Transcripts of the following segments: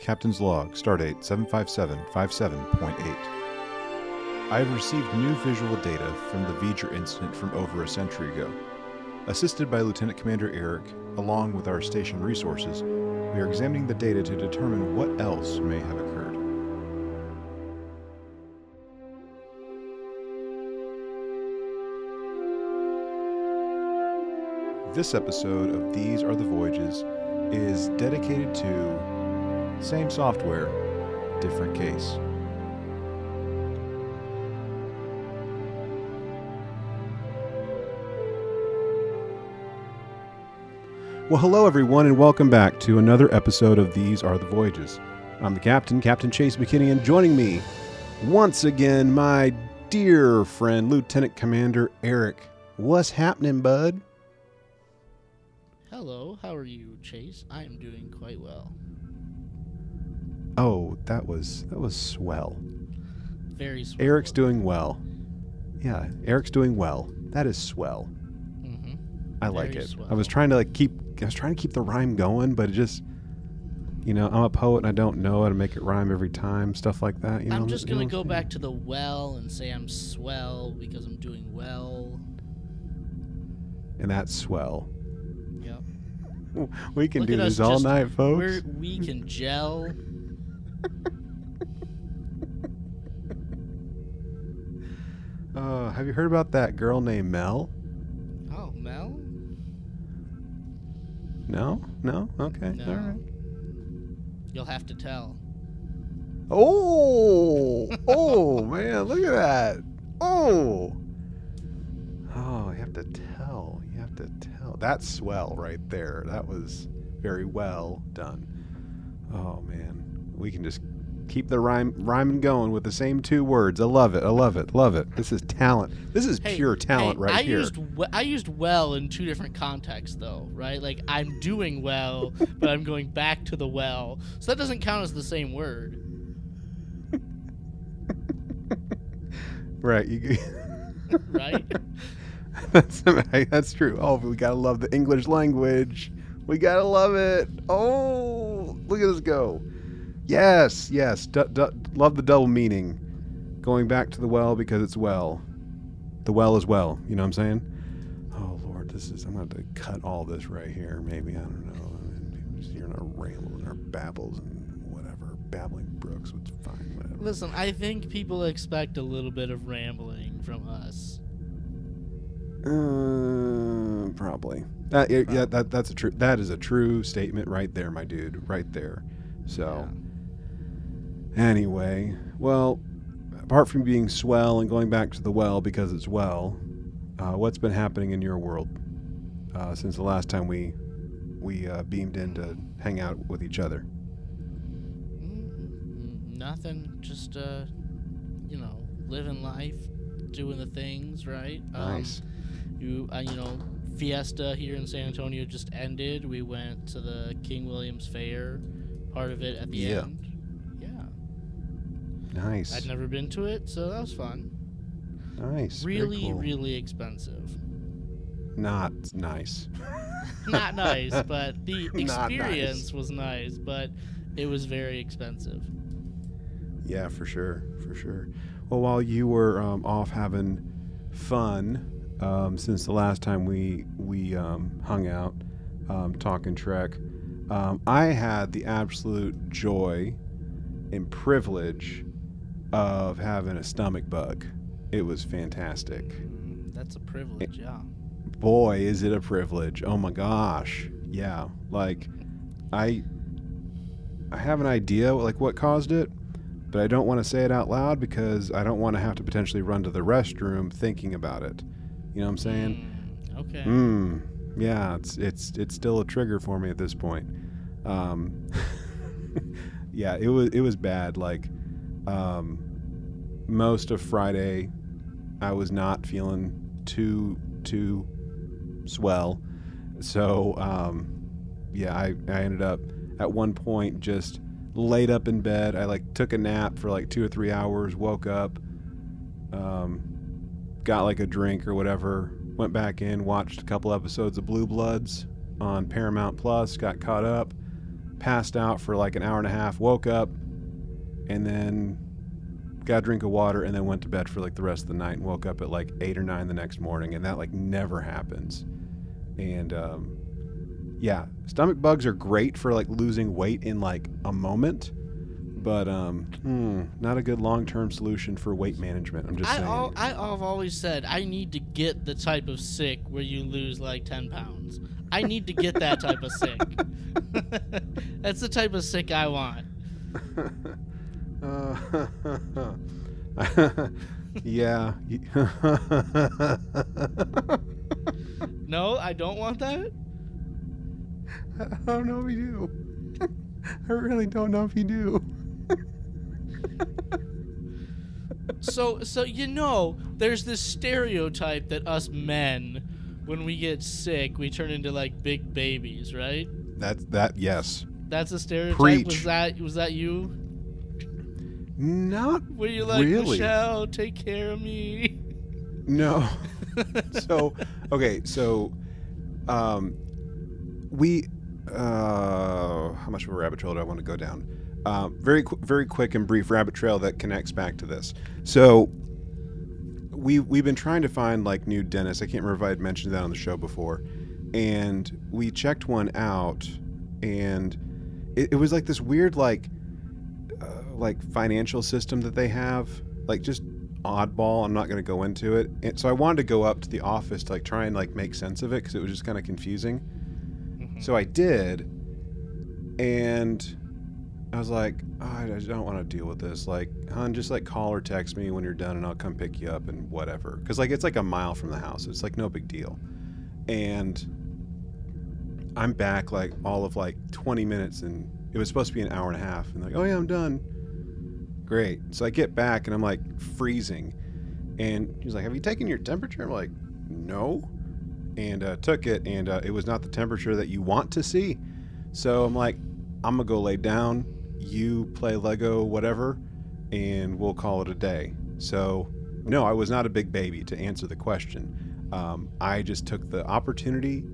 Captain's Log, Stardate 75757.8. I have received new visual data from the V'ger incident from over a century ago. Assisted by Lieutenant Commander Eric, along with our station resources, we are examining the data to determine what else may have occurred. This episode of These Are the Voyages is dedicated to same software, different case. Well, hello everyone, and welcome back to another episode of These Are the Voyages. I'm the Captain, Captain Chase McKinney, and joining me once again, my dear friend, Lieutenant Commander Eric. What's happening, bud? Hello, how are you, Chase? I am doing quite well. Oh, that was swell. Very swell. Eric's doing well. Yeah, Eric's doing well. That is swell. Mm-hmm. I like it. Swell. I was trying to keep the rhyme going, but it just, you know, I'm a poet and I don't know how to make it rhyme every time, stuff like that. You know, I'm just going to go back to the well and say I'm swell because I'm doing well. And that's swell. Yep. We can do this all night, folks. We can gel. Have you heard about that girl named Mel? Oh, Mel? No? No? Okay. No. All right. You'll have to tell. Oh! Oh, man. Look at that. Oh! Oh, you have to tell. You have to tell. That's swell right there. That was very well done. Oh, man. We can just keep the rhyming going with the same two words. I love it. I love it. Love it. This is talent. This is pure talent right here. I used well in two different contexts, though, right? Like, I'm doing well, but I'm going back to the well. So that doesn't count as the same word. Right. Right? That's true. Oh, we got to love the English language. We got to love it. Oh, look at us go. Yes, yes. Love the double meaning. Going back to the well because it's well. The well is well. You know what I'm saying? Oh, Lord, I'm going to have to cut all this right here, maybe. I don't know. I mean, people just hearing our rambles and our babbles and whatever. Babbling brooks. It's fine. Whatever. Listen, I think people expect a little bit of rambling from us. Probably. Yeah, that is a true statement right there, my dude. Right there. So... yeah. Anyway, well, apart from being swell and going back to the well because it's well, what's been happening in your world since the last time we beamed in to hang out with each other? Nothing, just you know, living life, doing the things, right? Nice. Fiesta here in San Antonio just ended. We went to the King William's Fair, part of it at the end. Nice. I'd never been to it, so that was fun. Nice. Really, cool. Really expensive. Not nice. Not nice, but the experience was nice, but it was very expensive. Yeah, for sure, for sure. Well, while you were off having fun, since the last time we hung out talking Trek, I had the absolute joy and privilege of having a stomach bug. It was fantastic. That's a privilege, yeah. Boy, is it a privilege. Oh my gosh. Yeah. Like, I have an idea like what caused it, but I don't want to say it out loud because I don't want to have to potentially run to the restroom thinking about it. You know what I'm saying? Okay. Yeah, it's still a trigger for me at this point. Yeah, it was bad. Like, most of Friday, I was not feeling too swell. So, yeah, I ended up at one point just laid up in bed. I like took a nap for like 2 or 3 hours, woke up, got like a drink or whatever, went back in, watched a couple episodes of Blue Bloods on Paramount Plus, got caught up, passed out for like an hour and a half, woke up, and then got a drink of water, and then went to bed for like the rest of the night and woke up at like 8 or 9 the next morning, and that like never happens. And yeah, stomach bugs are great for like losing weight in like a moment, but not a good long-term solution for weight management. I'm just saying. I've always said I need to get the type of sick where you lose like 10 pounds. I need to get that type of sick. That's the type of sick I want. Yeah. No, I don't want that. I don't know if you do. I really don't know if you do. So you know, there's this stereotype that us men, when we get sick, we turn into like big babies, right? Yes. That's a stereotype. Preach. Was that you? Not really. Were you like, really? Michelle, take care of me? No. So we, how much of a rabbit trail do I want to go down? Very quick and brief rabbit trail that connects back to this. So we've been trying to find like new dentists. I can't remember if I had mentioned that on the show before, and we checked one out, and it was like this weird like financial system that they have, like just oddball. I'm not going to go into it. And so I wanted to go up to the office to like try and like make sense of it, because it was just kind of confusing. So I did, and I was like, oh, I don't want to deal with this. Like, hon, just like call or text me when you're done, and I'll come pick you up and whatever. Because like it's like a mile from the house. It's like no big deal. And I'm back like all of like 20 minutes, and it was supposed to be an hour and a half. And like, oh yeah, I'm done. Great. So I get back, and I'm like freezing. And he's like, have you taken your temperature? I'm like, no. And took it, and it was not the temperature that you want to see. So I'm like, I'm gonna go lay down, you play Lego, whatever, and we'll call it a day. So no, I was not a big baby, to answer the question. I just took every opportunity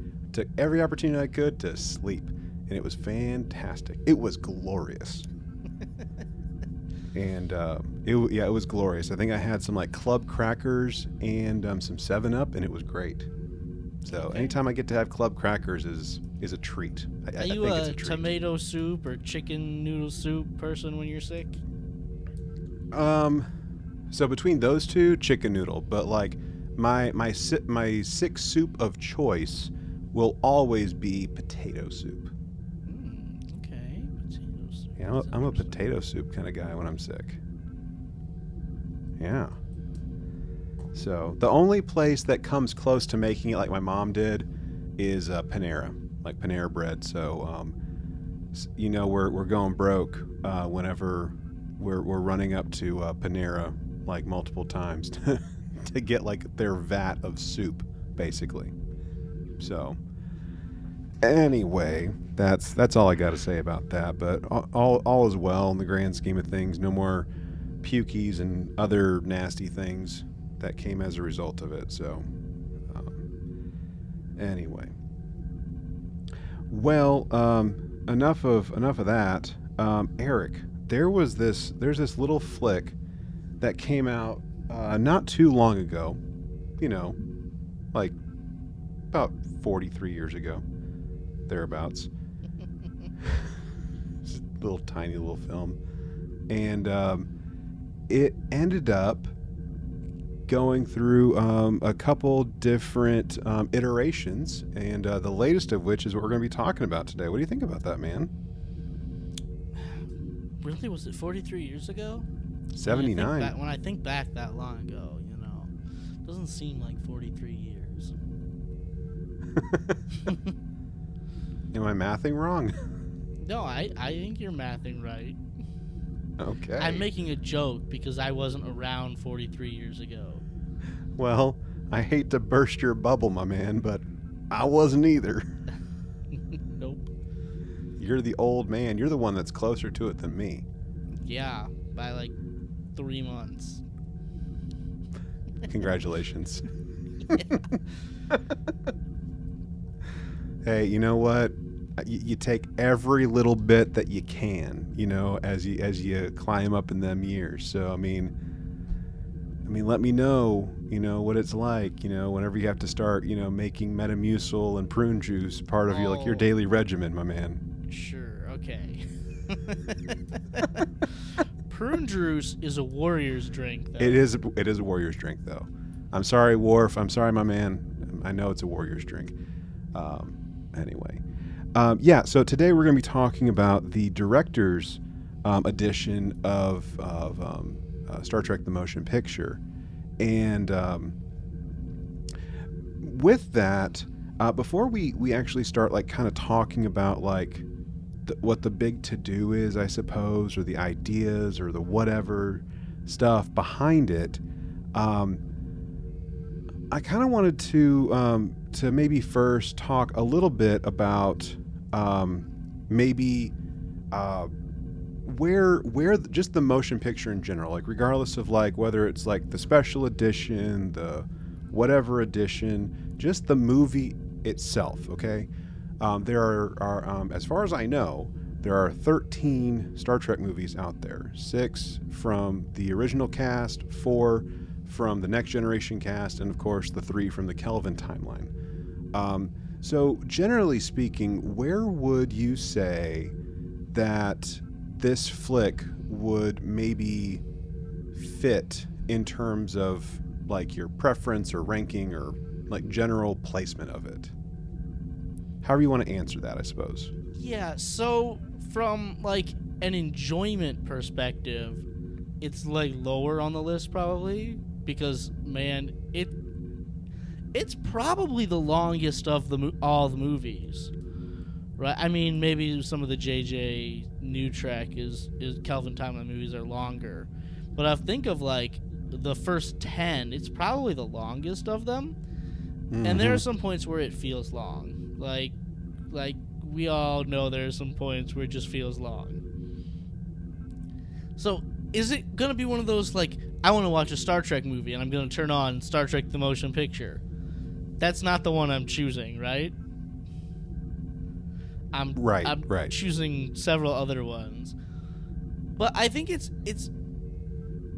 I could to sleep, and it was fantastic. It was glorious. And it was glorious. I think I had some like club crackers and some 7-Up, and it was great. So okay. Anytime I get to have club crackers is a treat. I think it's a treat. Tomato soup or chicken noodle soup person when you're sick? So between those two, chicken noodle. But like my sick soup of choice will always be potato soup. Okay, potato soup. Yeah, I'm a potato soup kind of guy when I'm sick. Yeah. So the only place that comes close to making it like my mom did is Panera, like Panera bread. So, you know, we're going broke whenever we're running up to Panera like multiple times to get like their vat of soup, basically. So anyway, that's all I got to say about that. But all is well in the grand scheme of things. No more pukies and other nasty things that came as a result of it. So anyway, well, enough of that. Eric, there's this little flick that came out not too long ago, you know, like about 43 years ago, thereabouts. Just a little tiny little film, and it ended up going through a couple different iterations, and the latest of which is what we're going to be talking about today. What do you think about that, man? Really? Was it 43 years ago? 79. When I think back that long ago, you know, it doesn't seem like 43 years. Am I mathing wrong? No, I think you're mathing right. Okay. I'm making a joke because I wasn't around 43 years ago. Well, I hate to burst your bubble, my man, but I wasn't either. Nope. You're the old man. You're the one that's closer to it than me. Yeah, by like 3 months. Congratulations. Hey, you know what? you take every little bit that you can, you know, as you climb up in them years. So I mean, let me know, you know, what it's like, you know, whenever you have to start, you know, making Metamucil and prune juice part of your like your daily regimen, my man. Sure, okay. Prune juice is a warrior's drink, though. It is a warrior's drink, though. I'm sorry, Worf. I'm sorry, my man. I know it's a warrior's drink. Anyway, so today we're going to be talking about the director's edition of Star Trek The Motion Picture. And with that, before we actually start, like, kind of talking about, like, what the big to-do is, I suppose, or the ideas or the whatever stuff behind it, I kind of wanted to maybe first talk a little bit about where just the motion picture in general, like regardless of like whether it's like the special edition, the whatever edition, just the movie itself. Okay, there are as far as I know, there are 13 Star Trek movies out there, 6 from the original cast, 4 from the Next Generation cast, and of course the 3 from the Kelvin timeline. So generally speaking, where would you say that this flick would maybe fit in terms of like your preference or ranking or like general placement of it? However you want to answer that, I suppose. Yeah, so from like an enjoyment perspective, it's like lower on the list probably, because, man, it's probably the longest of all the movies, right? I mean, maybe some of the JJ New Trek is Kelvin Timeline movies are longer, but I think of like the first 10, it's probably the longest of them, mm-hmm. and there are some points where it feels long, like we all know there are some points where it just feels long. So is it going to be one of those, like, I want to watch a Star Trek movie and I'm going to turn on Star Trek The Motion Picture? That's not the one I'm choosing, right? I'm choosing several other ones. But I think it's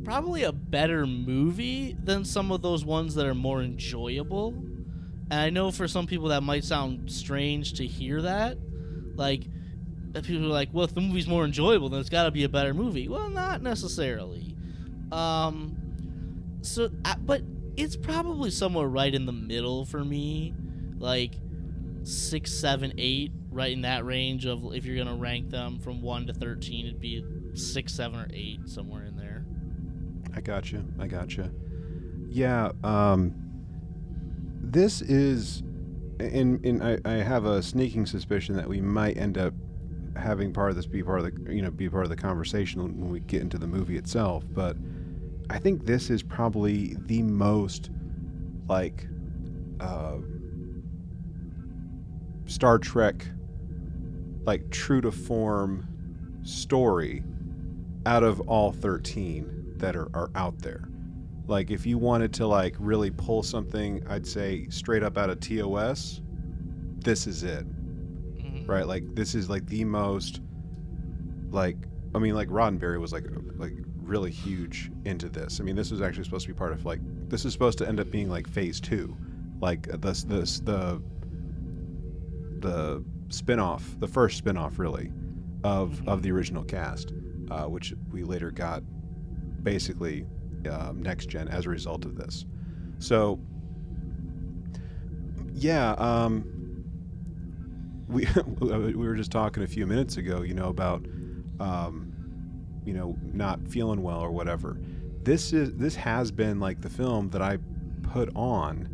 probably a better movie than some of those ones that are more enjoyable. And I know for some people that might sound strange to hear that. Like, people are like, well, if the movie's more enjoyable, then it's got to be a better movie. Well, not necessarily. But it's probably somewhere right in the middle for me, like 6, 7, 8, right in that range of, if you're gonna rank them from 1 to 13, it'd be 6, 7, or 8, somewhere in there. I gotcha. Yeah. This is, and I have a sneaking suspicion that we might end up having part of this be part of the conversation when we get into the movie itself, but I think this is probably the most like Star Trek, like, true to form story out of all 13 that are out there. Like, if you wanted to like really pull something, I'd say straight up out of TOS, this is it. Right, like this is like the most, like, I mean, like Roddenberry was like really huge into this. I mean, this was actually supposed to be part of like, this is supposed to end up being like phase 2, like the spin-off, the first spin-off really of the original cast, which we later got basically Next Gen as a result of this. So yeah, We were just talking a few minutes ago, you know, about, you know, not feeling well or whatever. This has been like the film that I put on,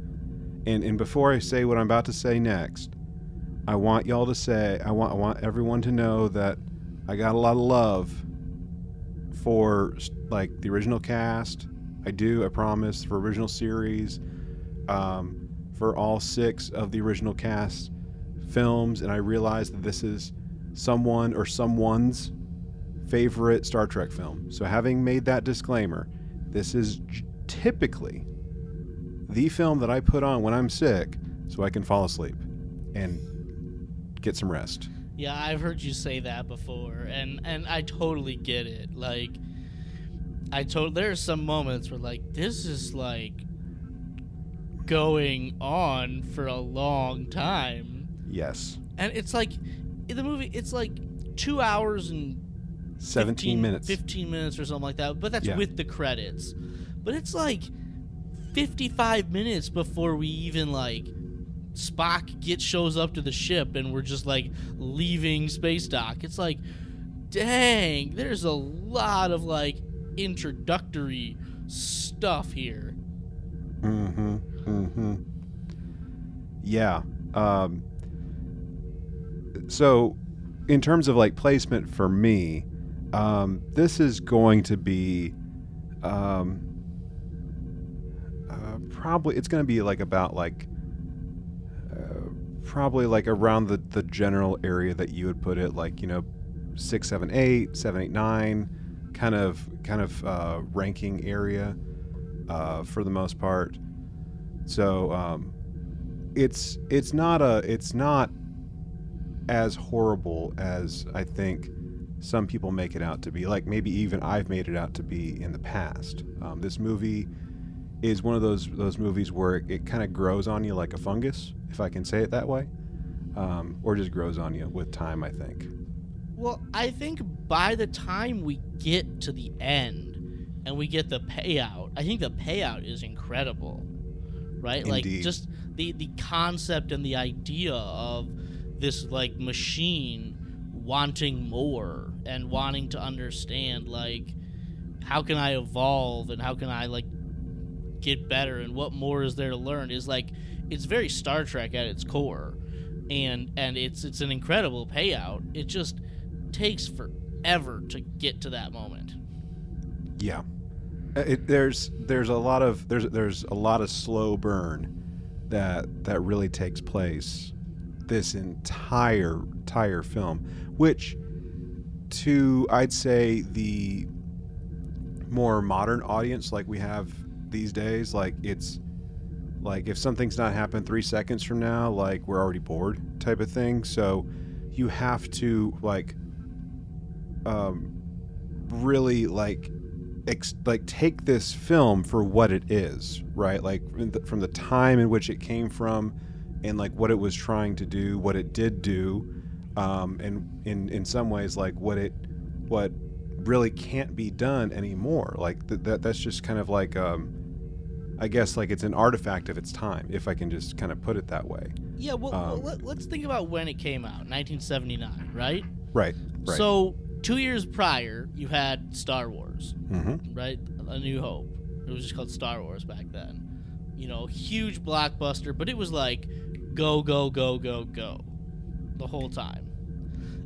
and before I say what I'm about to say next, I want y'all to say, I want everyone to know that I got a lot of love for like the original cast. I do, I promise, for original series, for all 6 of the original cast films, and I realize that this is someone or someone's favorite Star Trek film. So having made that disclaimer, this is typically the film that I put on when I'm sick so I can fall asleep and get some rest. Yeah, I've heard you say that before, and I totally get it. Like, there are some moments where, like, this is, like, going on for a long time. Yes. And it's like, in the movie, it's like 2 hours and 15 minutes or something like that, but that's with the credits. But it's like 55 minutes before we even, like, Spock shows up to the ship and we're just, like, leaving space dock. It's like, dang, there's a lot of, like, introductory stuff here. Mm-hmm. Mm-hmm. Yeah. So in terms of, like, placement for me, this is going to be probably, it's going to be, like, about, like, probably, like, around the general area that you would put it, like, you know, 6, 7, 8, 7, 8, 9, kind of ranking area for the most part. So it's not as horrible as I think some people make it out to be. Like, maybe even I've made it out to be in the past. This movie is one of those movies where it kind of grows on you like a fungus, if I can say it that way, or just grows on you with time, I think. Well, I think by the time we get to the end and we get the payout, I think the payout is incredible, right? Indeed. Like, just the concept and the idea of this, like, machine wanting more and wanting to understand, like, how can I evolve and how can I, like, get better and what more is there to learn, is, like, it's very Star Trek at its core, and it's an incredible payout. It just takes forever to get to that moment. Yeah, there's a lot of slow burn that really takes place this entire film, which to, I'd say, the more modern audience like we have these days, like, it's like if something's not happened 3 seconds from now, like, we're already bored type of thing. So you have to, like, really, like, take this film for what it is, right? Like, from the time in which it came from and, like, what it was trying to do, what it did do, and in some ways, like, what really can't be done anymore. Like, that's just kind of like, I guess, like, it's an artifact of its time, if I can just kind of put it that way. Yeah, well, let's think about when it came out, 1979, right? Right. So 2 years prior, you had Star Wars, mm-hmm. right? A New Hope. It was just called Star Wars back then. You know, huge blockbuster, but it was like go, go, go, go, go the whole time.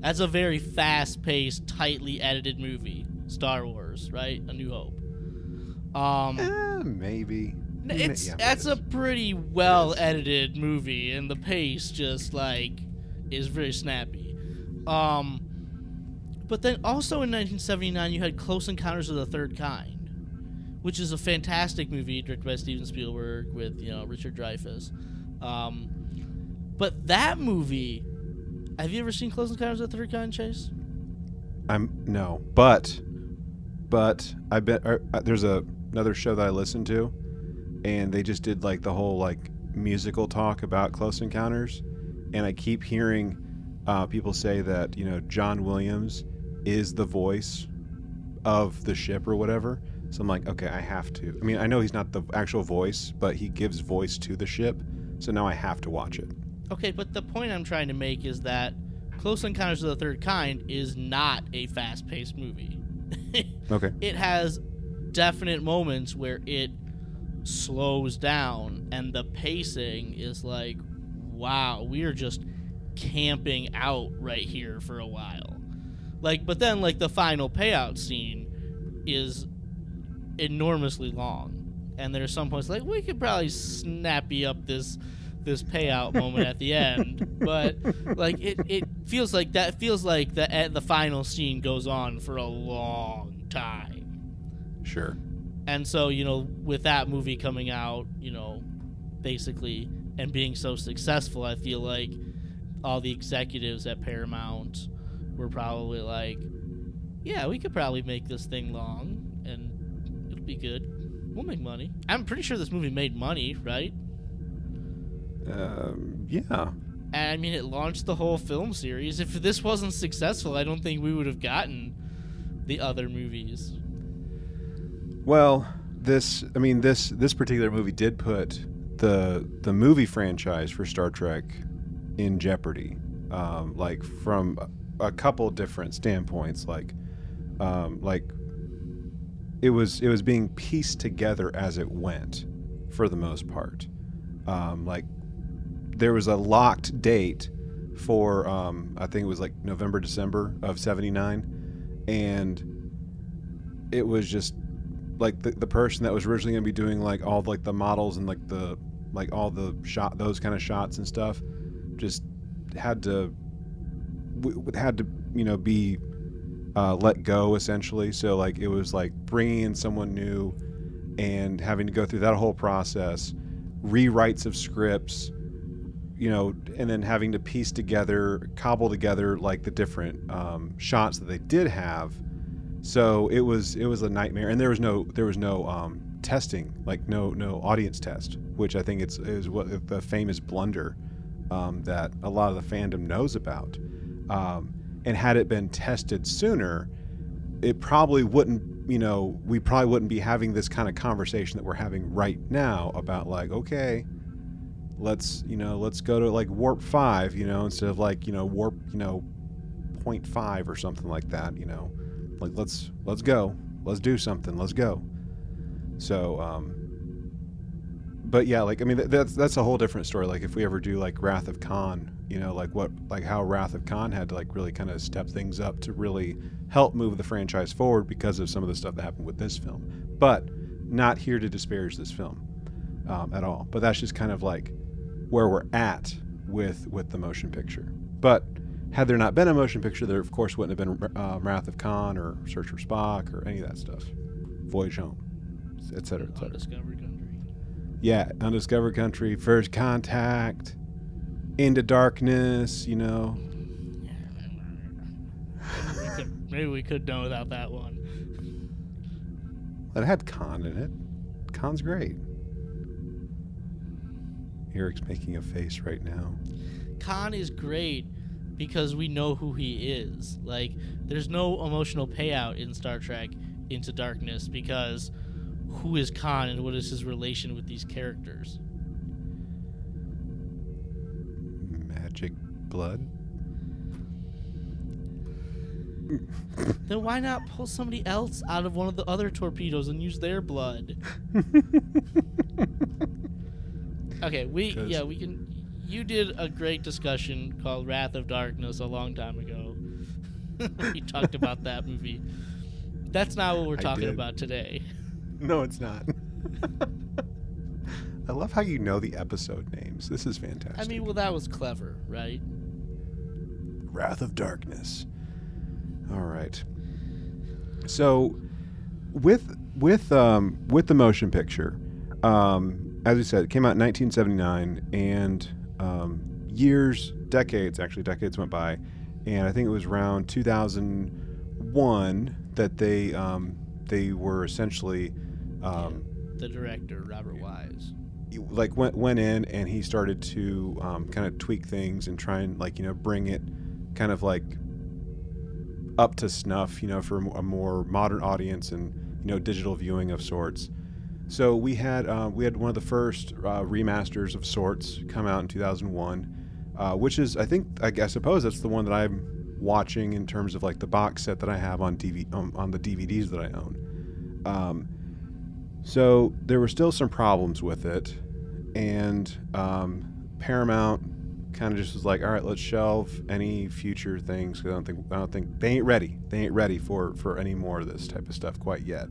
That's a very fast-paced, tightly edited movie, Star Wars, right? A New Hope. Maybe. That's a pretty well-edited movie, and the pace just, like, is very snappy. But then also in 1979, you had Close Encounters of the Third Kind, which is a fantastic movie directed by Steven Spielberg with, you know, Richard Dreyfuss. But that movie... Have you ever seen Close Encounters of the Third Kind, Chase? No, but I've been there's another show that I listened to, and they just did, like, the whole, like, musical talk about Close Encounters, and I keep hearing people say that, you know, John Williams is the voice of the ship or whatever. So I'm like, okay, I have to. I mean, I know he's not the actual voice, but he gives voice to the ship, so now I have to watch it. Okay, but the point I'm trying to make is that Close Encounters of the Third Kind is not a fast-paced movie. Okay. It has definite moments where it slows down, and the pacing is like, wow, we are just camping out right here for a while. Like, but then, like, the final payout scene is enormously long, and there's some points like, we could probably snappy up this payout moment at the end, but, like, it feels like the final scene goes on for a long time. Sure. And so, you know, with that movie coming out, you know, basically, and being so successful, I feel like all the executives at Paramount were probably like, yeah, we could probably make this thing long and it'll be good. We'll make money. I'm pretty sure this movie made money, right? Yeah. I mean, it launched the whole film series. If this wasn't successful, I don't think we would have gotten the other movies. Well, this particular movie did put the movie franchise for Star Trek in jeopardy, like from a couple different standpoints. Like it was being pieced together as it went, for the most part. Like there was a locked date for I think it was like November, December of '79, and it was just like the person that was originally going to be doing like all like the models and like the like all the shot those kind of shots and stuff just had to you know be let go essentially. So like it was like bringing in someone new and having to go through that whole process, rewrites of scripts, you know, and then having to cobble together like the different shots that they did have. So it was a nightmare, and there was no testing, like no audience test, which I think is what the famous blunder that a lot of the fandom knows about. And had it been tested sooner, it probably wouldn't, you know, we probably wouldn't be having this kind of conversation that we're having right now about like, okay, let's go to like warp 5, you know, instead of like, you know, warp, you know, 0.5 or something like that, you know. Like let's go, let's do something, let's go. So, but yeah, like I mean, that's a whole different story. Like if we ever do like Wrath of Khan, you know, like what like how Wrath of Khan had to like really kind of step things up to really help move the franchise forward because of some of the stuff that happened with this film. But not here to disparage this film at all. But that's just kind of like where we're at with the motion picture. But had there not been a motion picture, there, of course, wouldn't have been Wrath of Khan or Search for Spock or any of that stuff. Voyage Home, et cetera, et cetera. Undiscovered Country. Yeah, Undiscovered Country, First Contact, Into Darkness, you know. Maybe we could done without that one. It had Khan in it. Khan's great. Eric's making a face right now. Khan is great. Because we know who he is. Like, there's no emotional payout in Star Trek Into Darkness because who is Khan and what is his relation with these characters? Magic blood? Then why not pull somebody else out of one of the other torpedoes and use their blood? Okay, we can... You did a great discussion called Wrath of Darkness a long time ago. We talked about that movie. That's not what we're talking about today. No, it's not. I love how you know the episode names. This is fantastic. I mean, well, that was clever, right? Wrath of Darkness. All right. So, with the motion picture, as we said, it came out in 1979, and decades went by, and I think it was around 2001 that they were essentially the director Robert Wise like went in and he started to kind of tweak things and try and like, you know, bring it kind of like up to snuff, you know, for a more modern audience and, you know, digital viewing of sorts. So we had one of the first remasters of sorts come out in 2001, which is I suppose that's the one that I'm watching in terms of like the box set that I have on the DVDs that I own. So there were still some problems with it, and Paramount kind of just was like, all right, let's shelve any future things because I don't think they ain't ready. They ain't ready for any more of this type of stuff quite yet.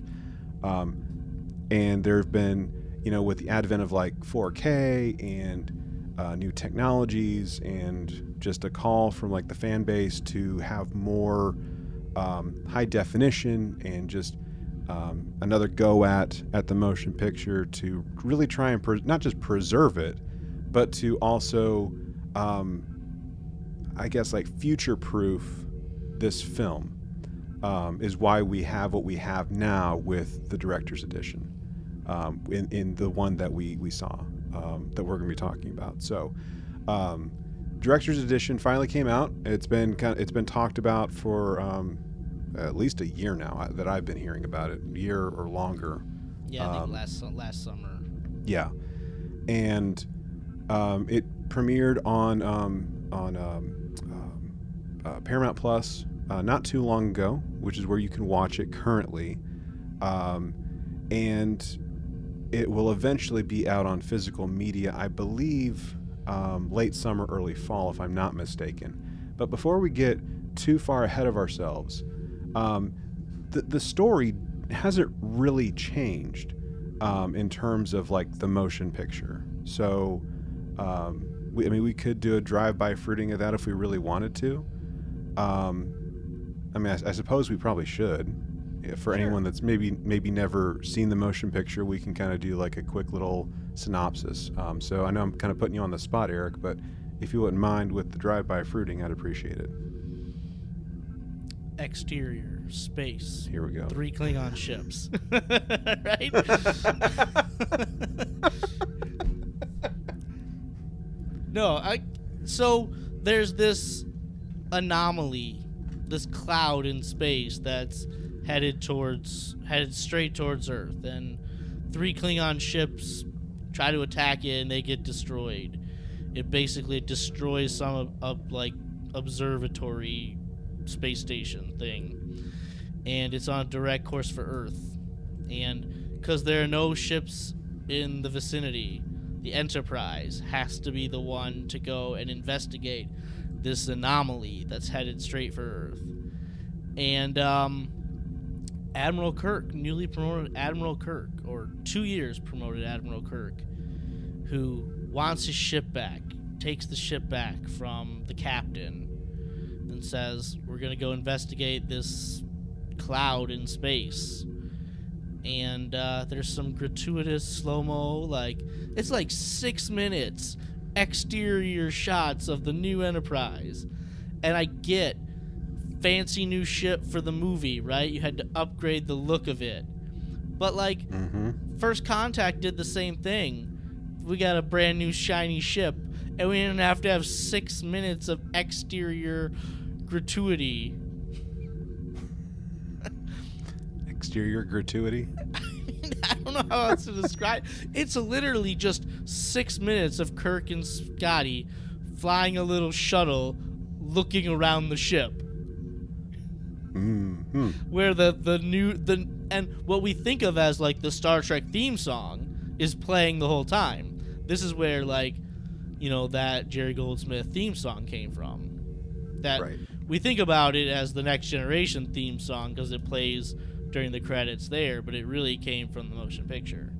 And there have been, you know, with the advent of like 4K and new technologies and just a call from like the fan base to have more high definition and just another go at the motion picture to really try and not just preserve it, but to also I guess, like, future-proof this film is why we have what we have now with the director's edition, in the one that we saw, that we're going to be talking about. So, director's edition finally came out. It's been talked about for at least a year now that I've been hearing about it, a year or longer. Yeah, I think last summer. Yeah, and it premiered on Paramount Plus not too long ago, which is where you can watch it currently, and it will eventually be out on physical media, I believe, late summer, early fall, if I'm not mistaken. But before we get too far ahead of ourselves, the story hasn't really changed in terms of, like, the motion picture. So, we could do a drive-by fruiting of that if we really wanted to. I suppose we probably should. For anyone that's maybe never seen the motion picture, we can kind of do, like, a quick little synopsis. So I know I'm kind of putting you on the spot, Eric, but if you wouldn't mind with the drive-by fruiting, I'd appreciate it. Exterior, space. Here we go. 3 Klingon ships. Right? So there's this anomaly, this cloud in space that's headed straight towards Earth, and 3 Klingon ships try to attack it, and they get destroyed. It basically destroys some of observatory space station thing, and it's on a direct course for Earth. And because there are no ships in the vicinity, the Enterprise has to be the one to go and investigate this anomaly that's headed straight for Earth. And Admiral Kirk, newly promoted Admiral Kirk, or 2 years promoted Admiral Kirk, who wants his ship back, takes the ship back from the captain, and says, we're going to go investigate this cloud in space. And there's some gratuitous slow-mo, like, it's like 6 minutes exterior shots of the new Enterprise. And I get fancy new ship for the movie, right? You had to upgrade the look of it. But, like, First Contact did the same thing. We got a brand new shiny ship, and we didn't have to have 6 minutes of exterior gratuity. Exterior gratuity? I don't know how else to describe it. It's literally just 6 minutes of Kirk and Scotty flying a little shuttle looking around the ship. Mm-hmm. Where and what we think of as, like, the Star Trek theme song is playing the whole time. This is where, like, you know, that Jerry Goldsmith theme song came from. That right. We think about it as the Next Generation theme song because it plays during the credits there, but it really came from the motion picture.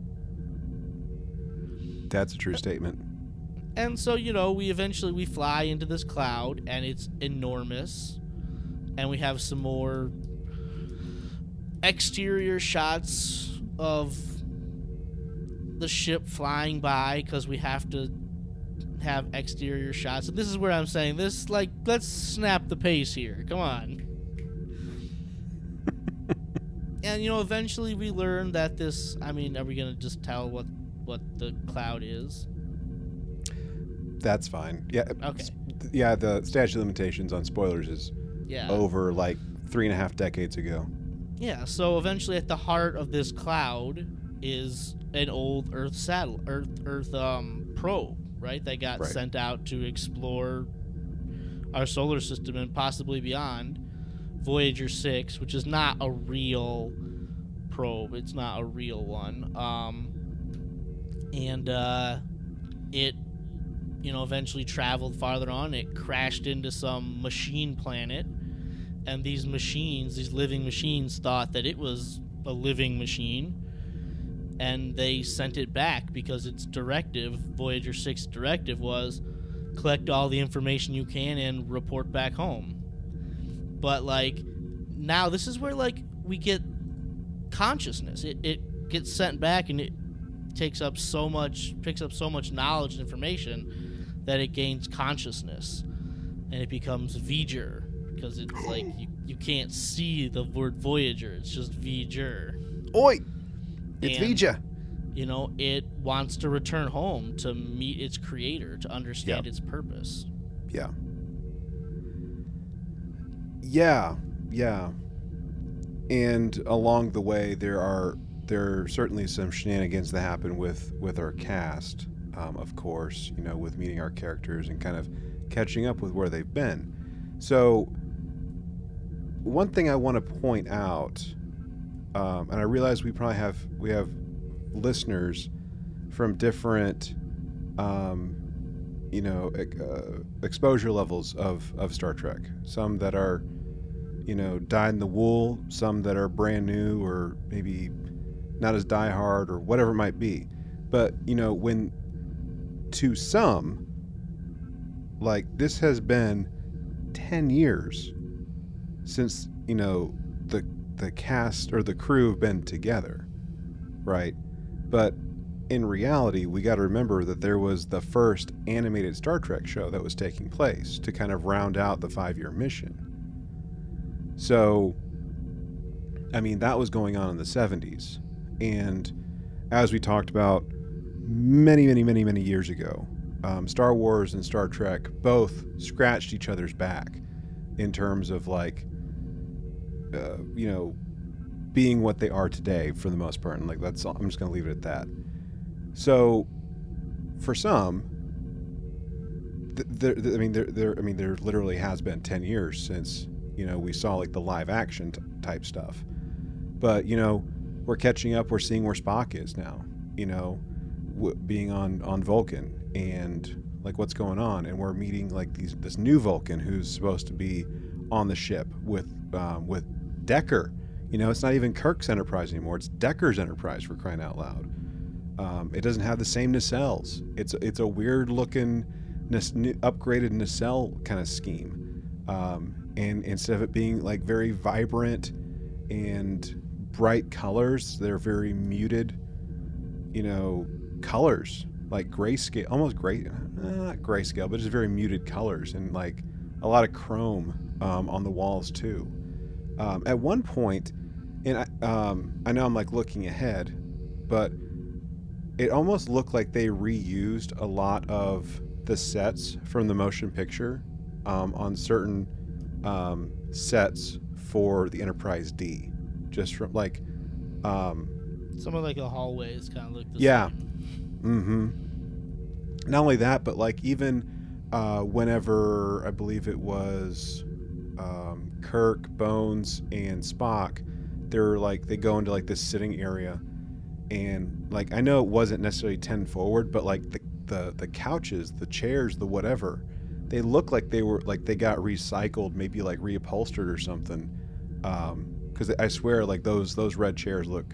That's a true statement. And so, you know, we fly into this cloud, and it's enormous, and we have some more exterior shots of the ship flying by because we have to have exterior shots. And this is where I'm saying this, like, let's snap the pace here. Come on. And, you know, eventually we learn that are we going to just tell what the cloud is? That's fine. Yeah. Okay. Yeah, the statute of limitations on spoilers is over, like, 3.5 decades ago. Yeah, so eventually at the heart of this cloud is an old Earth satellite, Earth probe. Right, they got sent out to explore our solar system and possibly beyond. Voyager 6, which is not a real probe, it's not a real one, and it, you know, eventually traveled farther on. It crashed into some machine planet, and these living machines, thought that it was a living machine. And they sent it back because its directive, Voyager 6 directive, was collect all the information you can and report back home. But, like, now this is where, like, we get consciousness. It gets sent back, and it picks up so much knowledge and information that it gains consciousness. and it becomes V'ger, because it's like you can't see the word Voyager, it's just V'ger. Oi! It's V'ger. You know, it wants to return home to meet its creator, to understand its purpose. Yeah. Yeah, yeah. And along the way, there are certainly some shenanigans that happen with our cast, of course, you know, with meeting our characters and kind of catching up with where they've been. So one thing I want to point out, and I realize we have listeners from different, you know, exposure levels of Star Trek. Some that are, you know, dyed in the wool, some that are brand new or maybe not as diehard or whatever it might be. But, you know, when to some, like, this has been 10 years since, you know, the cast or the crew have been together, right? But in reality, we got to remember that there was the first animated Star Trek show that was taking place to kind of round out the 5-year mission. So, I mean, that was going on in the 70s. And as we talked about many, many, many, many years ago, Star Wars and Star Trek both scratched each other's back in terms of, like, you know, being what they are today for the most part. And, like, that's all. I'm just going to leave it at that. So, for some, there literally has been 10 years since, you know, we saw, like, the live action type stuff. But, you know, we're catching up. We're seeing where Spock is now, you know, being on Vulcan and, like, what's going on. And we're meeting, like, this new Vulcan who's supposed to be on the ship with Decker. You know, it's not even Kirk's Enterprise anymore. It's Decker's Enterprise, for crying out loud. It doesn't have the same nacelles. It's a weird-looking upgraded nacelle kind of scheme. And instead of it being, like, very vibrant and bright colors, they're very muted, you know, colors, like grayscale, almost gray, not grayscale, but just very muted colors, and like a lot of chrome on the walls too. At one point, and I know I'm like looking ahead, but it almost looked like they reused a lot of the sets from the motion picture on certain sets for the Enterprise D. Just from, like, some of, like, the hallways kind of look the same. Mm-hmm. Not only that, but, like, even whenever, I believe it was Kirk, Bones, and Spock, they're, like, they go into, like, this sitting area. And, like, I know it wasn't necessarily 10 forward, but, like, the couches, the chairs, the whatever, they look like they were, like, they got recycled, maybe, like, reupholstered or something. Because I swear, like, those red chairs look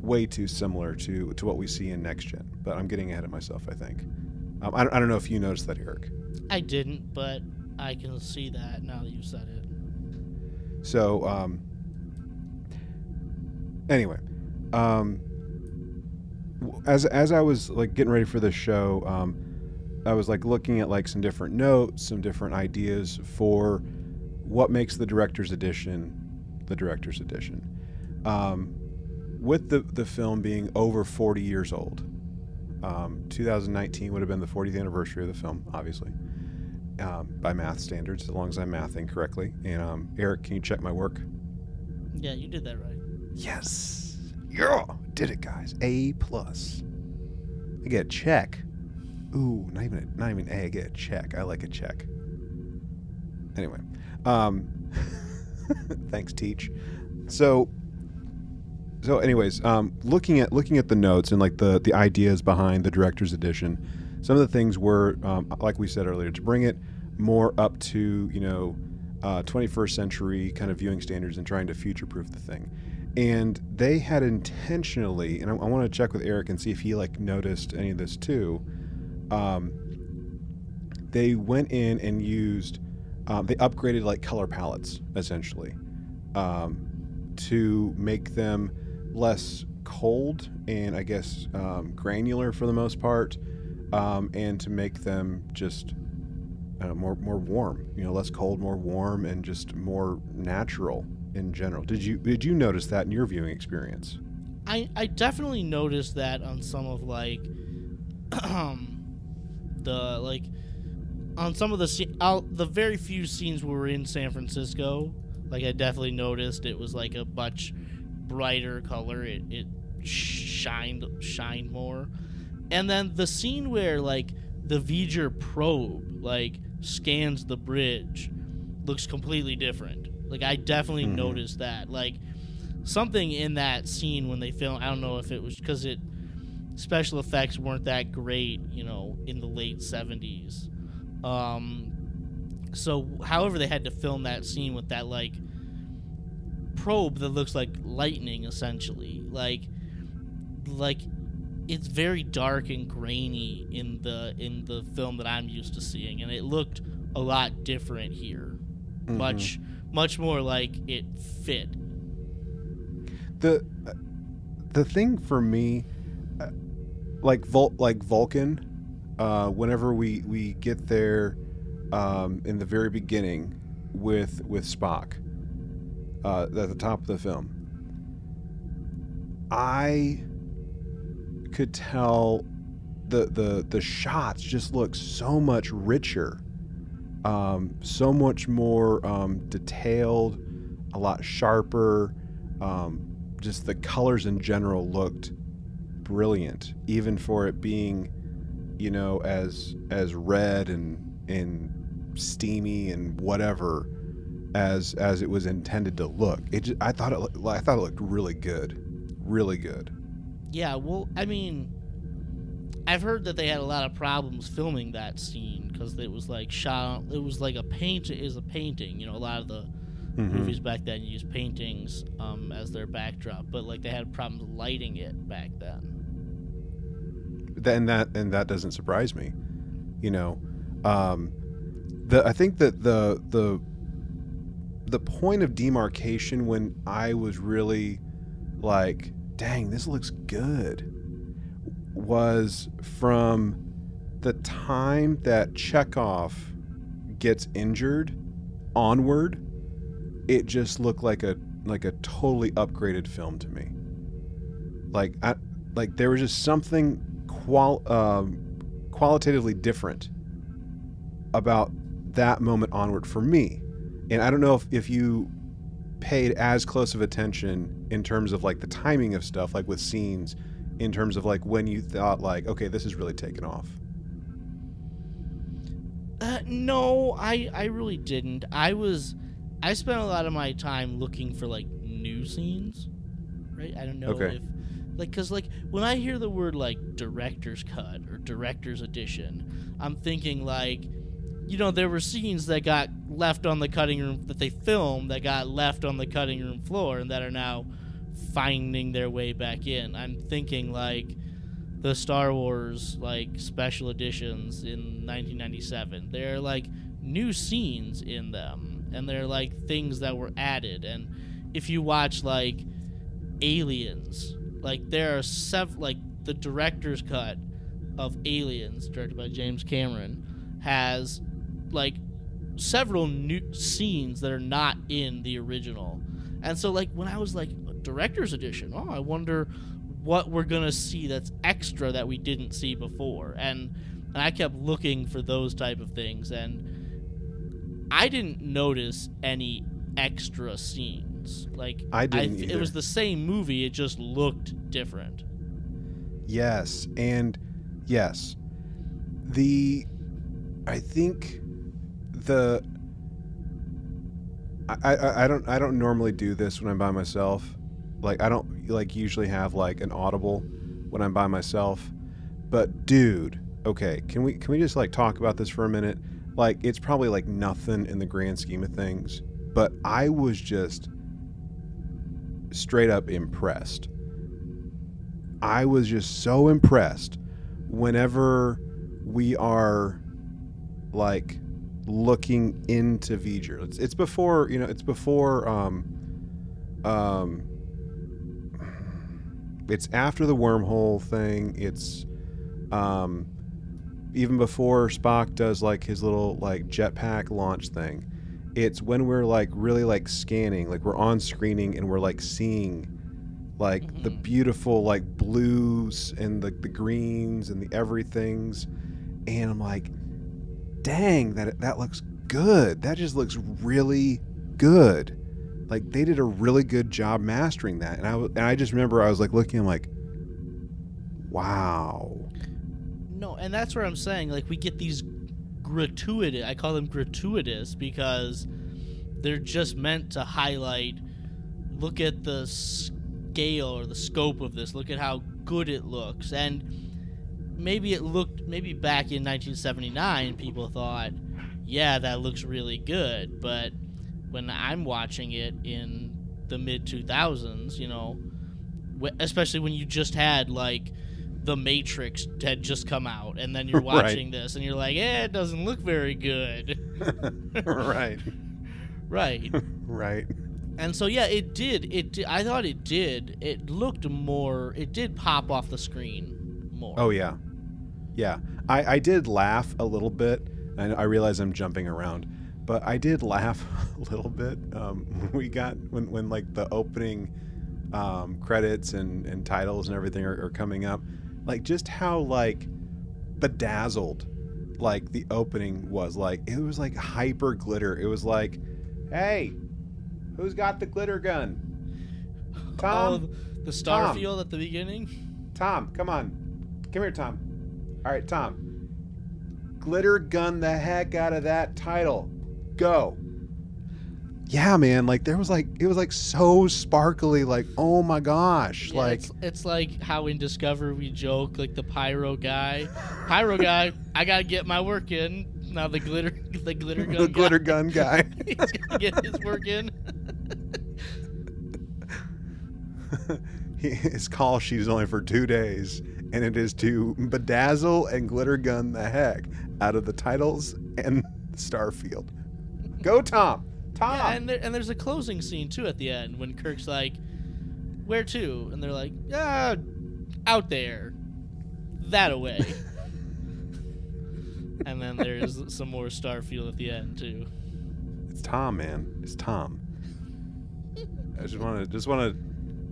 way too similar to what we see in Next Gen. But I'm getting ahead of myself, I think. I don't know if you noticed that, Eric. I didn't, but I can see that now that you said it. So, anyway, as I was, like, getting ready for this show, I was, like, looking at, like, some different notes, some different ideas for what makes the director's edition the director's edition. With the film being over 40 years old, 2019 would have been the 40th anniversary of the film, obviously, by math standards, as long as I'm mathing correctly. And Eric, can you check my work? Yeah, you did that right. Yes. Yeah, did it, guys. A+. I get a check. Ooh, not even A, I get a check. I like a check. Anyway, thanks, Teach. So anyways, looking at the notes and, like, the ideas behind the director's edition, some of the things were, like we said earlier, to bring it more up to, you know, 21st century kind of viewing standards and trying to future-proof the thing. And they had intentionally, and I want to check with Eric and see if he, like, noticed any of this too, they went in and used... they upgraded, like, color palettes, essentially, to make them less cold and, I guess, granular for the most part, and to make them just more warm, you know, less cold, more warm, and just more natural in general. Did you notice that in your viewing experience? I definitely noticed that on some of the very few scenes we were in San Francisco. Like, I definitely noticed it was like a much brighter color. It shined more. And then the scene where like the V'ger probe like scans the bridge looks completely different. Like, I definitely noticed that. Like, something in that scene when they filmed, I don't know if it was because special effects weren't that great, you know, in the late 70s. So however they had to film that scene with that like probe that looks like lightning, essentially. Like it's very dark and grainy in the film that I'm used to seeing, and it looked a lot different here. Mm-hmm. Much more like it fit. The thing for me, like Vulcan, whenever we get there in the very beginning with Spock at the top of the film, I could tell the shots just look so much richer, so much more detailed, a lot sharper. Just the colors in general looked brilliant, even for it being, you know, as red and steamy and whatever as it was intended to look. I thought it looked really good, really good. Yeah, well, I mean, I've heard that they had a lot of problems filming that scene because it was like shot. It was like a painting. You know, a lot of the movies back then used paintings as their backdrop, but like they had problems lighting it back then. That doesn't surprise me. You know, I think that the point of demarcation when I was really like, dang, this looks good, was from the time that Chekhov gets injured onward. It just looked like a totally upgraded film to me. Like there was just something qualitatively different about that moment onward for me. And I don't know if you paid as close of attention in terms of like the timing of stuff, like with scenes, in terms of like when you thought like, okay, this is really taken off. No, I really didn't. I spent a lot of my time looking for like new scenes, right? I don't know if like, cause like when I hear the word like director's cut or director's edition, I'm thinking like, you know, there were scenes that got left on the cutting room that they filmed that got left on the cutting room floor and that are now finding their way back in. I'm thinking like the Star Wars like special editions in 1997. They're like new scenes in them. And they're like things that were added. And if you watch like Aliens, like there are like the director's cut of Aliens, directed by James Cameron, has like several new scenes that are not in the original. And so like when I was like director's edition, oh, I wonder what we're gonna see that's extra that we didn't see before. And I kept looking for those type of things, and I didn't notice any extra scenes. Like I didn't. It was the same movie. It just looked different. Yes, and yes, I don't normally do this when I'm by myself. Like I don't like usually have like an audible when I'm by myself. But dude, okay, can we just like talk about this for a minute? Like, it's probably like nothing in the grand scheme of things, but I was just straight up impressed. I was just so impressed whenever we are like looking into V'ger. It's before, you know, it's after the wormhole thing. It's even before Spock does like his little like jetpack launch thing, it's when we're like really like scanning, like we're on screening and we're like seeing like mm-hmm. the beautiful like blues and the greens and the everythings, and I'm like, dang, that looks good. That just looks really good. Like they did a really good job mastering that. And I just remember I was like looking, I'm like, wow. No, and that's where I'm saying, like, we get these gratuitous, I call them gratuitous, because they're just meant to highlight, look at the scale or the scope of this, look at how good it looks. And maybe it looked, maybe back in 1979, people thought, yeah, that looks really good. But when I'm watching it in the mid-2000s, you know, especially when you just had, like, The Matrix had just come out, and then you're watching right. this, and you're like, eh, it doesn't look very good. Right. Right. Right. And so, yeah, it did. I thought it did. It looked more. It did pop off the screen more. Oh, yeah. Yeah. I did laugh a little bit. I realize I'm jumping around, but I did laugh a little bit. When like, the opening credits and titles and everything are coming up. Like, just how, like, bedazzled, like, the opening was. Like, it was, like, hyper glitter. It was like, hey, who's got the glitter gun? Tom? Oh, the starfield Tom. At the beginning? Tom, come on. Come here, Tom. All right, Tom. Glitter gun the heck out of that title. Go. Yeah, man. Like, there was, like, it was, like, so sparkly. Like, oh my gosh. Yeah, like, it's like how in Discovery we joke, like, the pyro guy. Pyro guy, I gotta get my work in. Now the glitter gun guy. He's gotta get his work in. His call sheet is only for 2 days, and it is to bedazzle and glitter gun the heck out of the titles and Starfield. Go, Tom. Yeah, and there's a closing scene, too, at the end when Kirk's like, where to? And they're like, out there. That-a-way. And then there's some more Starfield at the end, too. It's Tom, man. It's Tom. I just want to...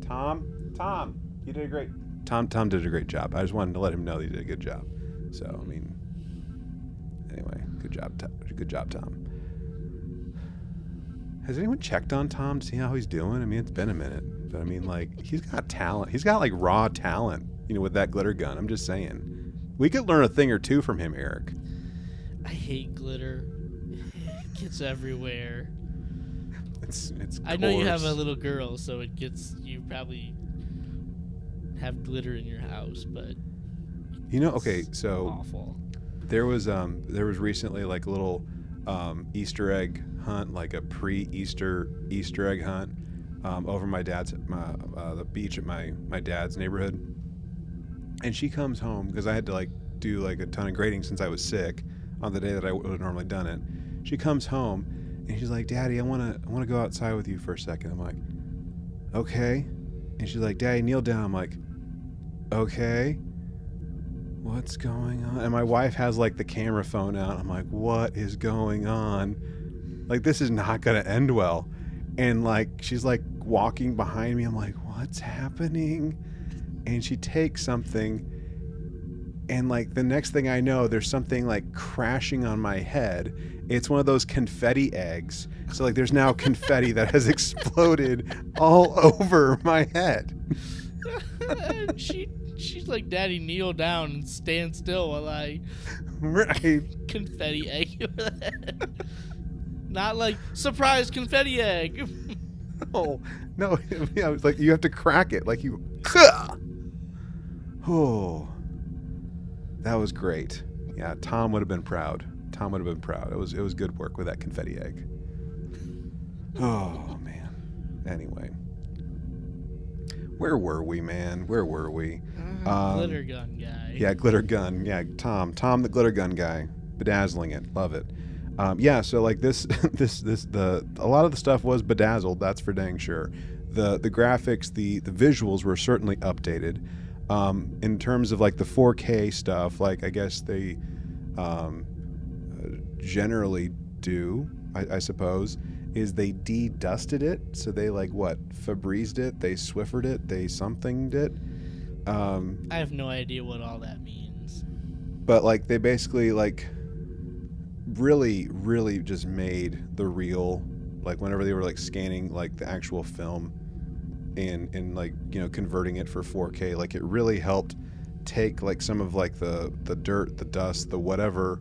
Tom, you did a great... Tom did a great job. I just wanted to let him know that he did a good job. So, I mean... Anyway, good job, Tom. Has anyone checked on Tom to see how he's doing? I mean, it's been a minute, but I mean, like, he's got talent. He's got, like, raw talent, you know, with that glitter gun. I'm just saying. We could learn a thing or two from him, Eric. I hate glitter. It gets everywhere. It's coarse. I know you have a little girl, so it gets, you probably have glitter in your house, but you know, okay, so awful. There was recently, like, a little Easter egg hunt, like a pre-Easter Easter egg hunt, over my dad's the beach at my dad's neighborhood. And she comes home because I had to, like, do, like, a ton of grading since I was sick on the day that I would have normally done it. She comes home and she's like, Daddy, I want to go outside with you for a second. I'm like, okay. And she's like, Daddy, kneel down. I'm like, okay. What's going on? And my wife has, like, the camera phone out. I'm like, what is going on? Like, this is not going to end well. And, like, she's, like, walking behind me. I'm like, what's happening? And she takes something. And, like, the next thing I know, there's something, like, crashing on my head. It's one of those confetti eggs. So, like, there's now confetti that has exploded all over my head. And she's like, Daddy, kneel down and stand still while I right. confetti egg you over the head. Not like, surprise confetti egg. Oh, no. Yeah, it's like you have to crack it. Like you. Oh, that was great. Yeah, Tom would have been proud. It was good work with that confetti egg. Oh, man. Anyway. Where were we? Glitter gun guy. Yeah, glitter gun. Yeah, Tom, the glitter gun guy, bedazzling it. Love it. Yeah. So, like, this a lot of the stuff was bedazzled. That's for dang sure. The graphics, the visuals were certainly updated. In terms of, like, the 4K stuff, like, I guess they generally do, I suppose, is they de-dusted it. So they Febrezed it, they Swiffered it, they somethinged it. I have no idea what all that means. But they basically really just made the real, whenever they were scanning the actual film and converting it for 4K, it really helped take some of the dirt, the dust, the whatever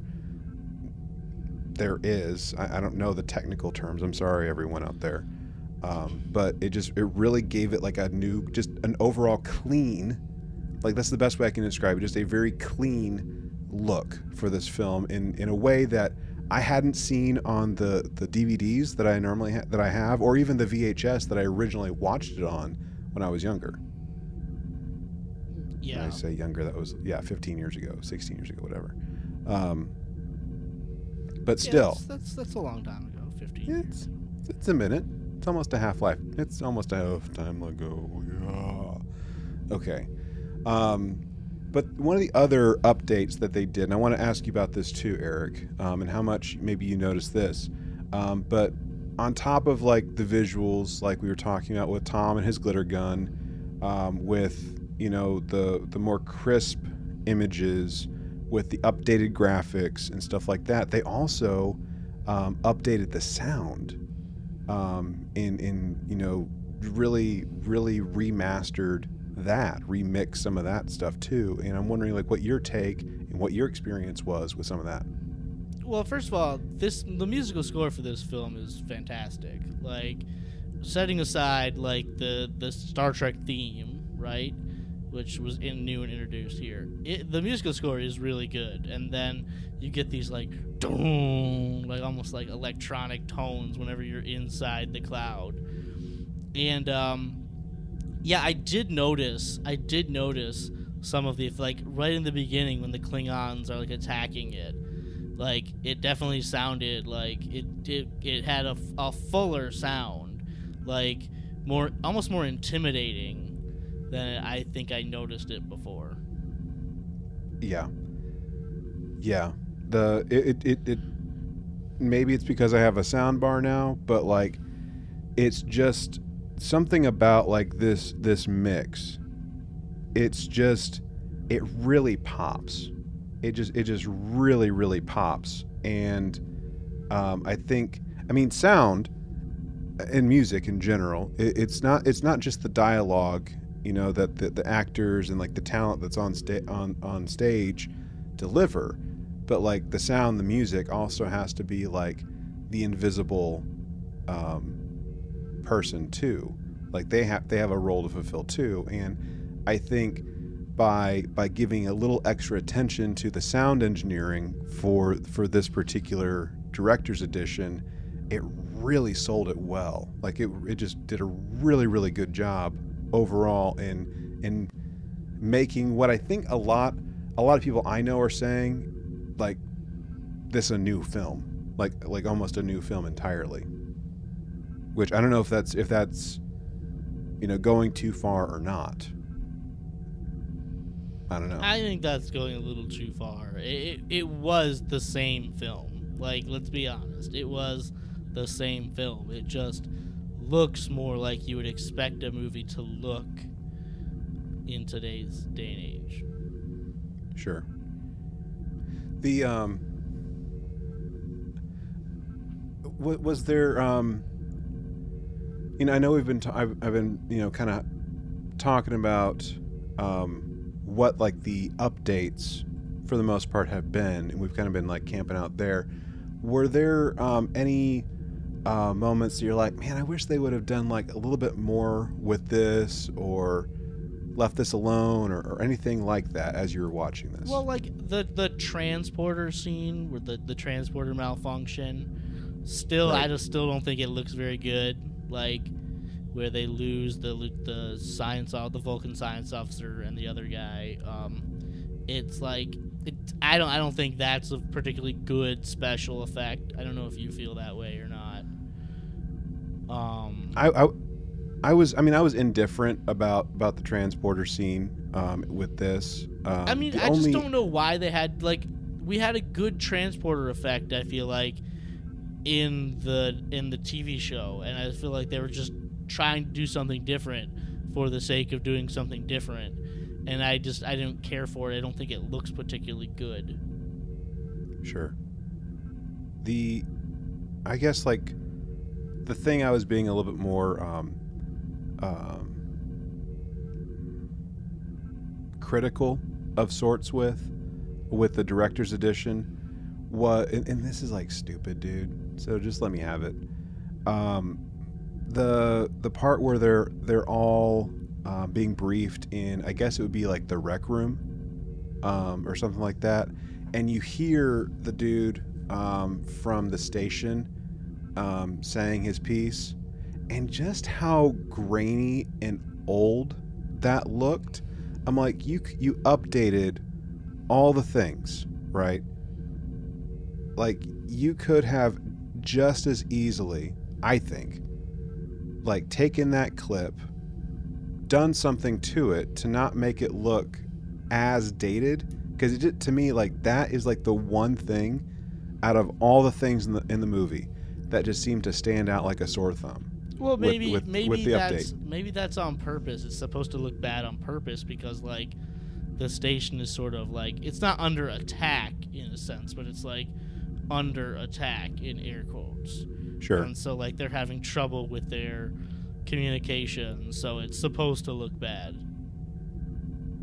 there is. I don't know the technical terms. I'm sorry, everyone out there. But it really gave it an overall clean, that's the best way I can describe it, just a very clean look for this film in a way that I hadn't seen on the DVDs that I normally that I have, or even the VHS that I originally watched it on when I was younger. Yeah. When I say younger, that was 15 years ago, 16 years ago, whatever. But still, that's a long time ago. 15 years. It's a minute. It's almost a half life. It's almost a half time ago. Yeah. Okay. But one of the other updates that they did, and I want to ask you about this too, Eric, and how much maybe you noticed this. But on top of the visuals, we were talking about with Tom and his glitter gun, with the more crisp images, with the updated graphics and stuff like that, they also updated the sound, really remastered that, remix some of that stuff too. And I'm wondering what your take and what your experience was with some of that. Well, first of all, the musical score for this film is fantastic. Setting aside the Star Trek theme, right, which was new and introduced here, the musical score is really good. And then you get these dong, almost electronic tones whenever you're inside the cloud. And yeah, I did notice some of the, right in the beginning when the Klingons are, attacking it. It definitely sounded it had a fuller sound. Almost more intimidating than I think I noticed it before. Yeah. Yeah. It maybe it's because I have a sound bar now, but, it's just something about this mix. It's just, it really pops. It just really, really pops. And I mean sound and music in general, it's not just the dialogue, that the actors and the talent that's on stage deliver, but the sound, the music also has to be the invisible person too. They have a role to fulfill too. And I think by giving a little extra attention to the sound engineering for this particular director's edition, it really sold it well. It just did a really, really good job overall in making what I think a lot of people I know are saying, this a new film, like almost a new film entirely. Which I don't know if that's going too far or not. I don't know. I think that's going a little too far. It was the same film. Let's be honest. It was the same film. It just looks more like you would expect a movie to look in today's day and age. Sure. The was there I know we've been I've been kind of talking about what the updates for the most part have been, and we've kind of been camping out there. Were there any moments that you're man, I wish they would have done a little bit more with this, or left this alone, or anything like that as you were watching this? Well, the transporter scene where the transporter malfunction, still, right. I just still don't think it looks very good. Where they lose the science, the Vulcan science officer and the other guy. I don't think that's a particularly good special effect. I don't know if you feel that way or not. I was indifferent about the transporter scene with this. I just don't know why they had we had a good transporter effect, I feel like, in the TV show, and I feel like they were just trying to do something different for the sake of doing something different, and I didn't care for it. I don't think it looks particularly good. Sure. I guess, like, the thing I was being a little bit more critical of sorts with the director's edition was, and this is, like, stupid, dude, so just let me have it. The part where they're all being briefed in, I guess it would be like the rec room or something like that, and you hear the dude from the station saying his piece, and just how grainy and old that looked. I'm like, you updated all the things, right? Like, you could have just as easily, I think, like, taken that clip, done something to it to not make it look as dated, because it did, to me, like, that is like the one thing out of all the things in the movie that just seemed to stand out like a sore thumb. Well, maybe that's update. Maybe that's on purpose. It's supposed to look bad on purpose because, like, the station is sort of like, it's not under attack in a sense, but it's like under attack in air quotes. Sure. And so, like, they're having trouble with their communication, so it's supposed to look bad.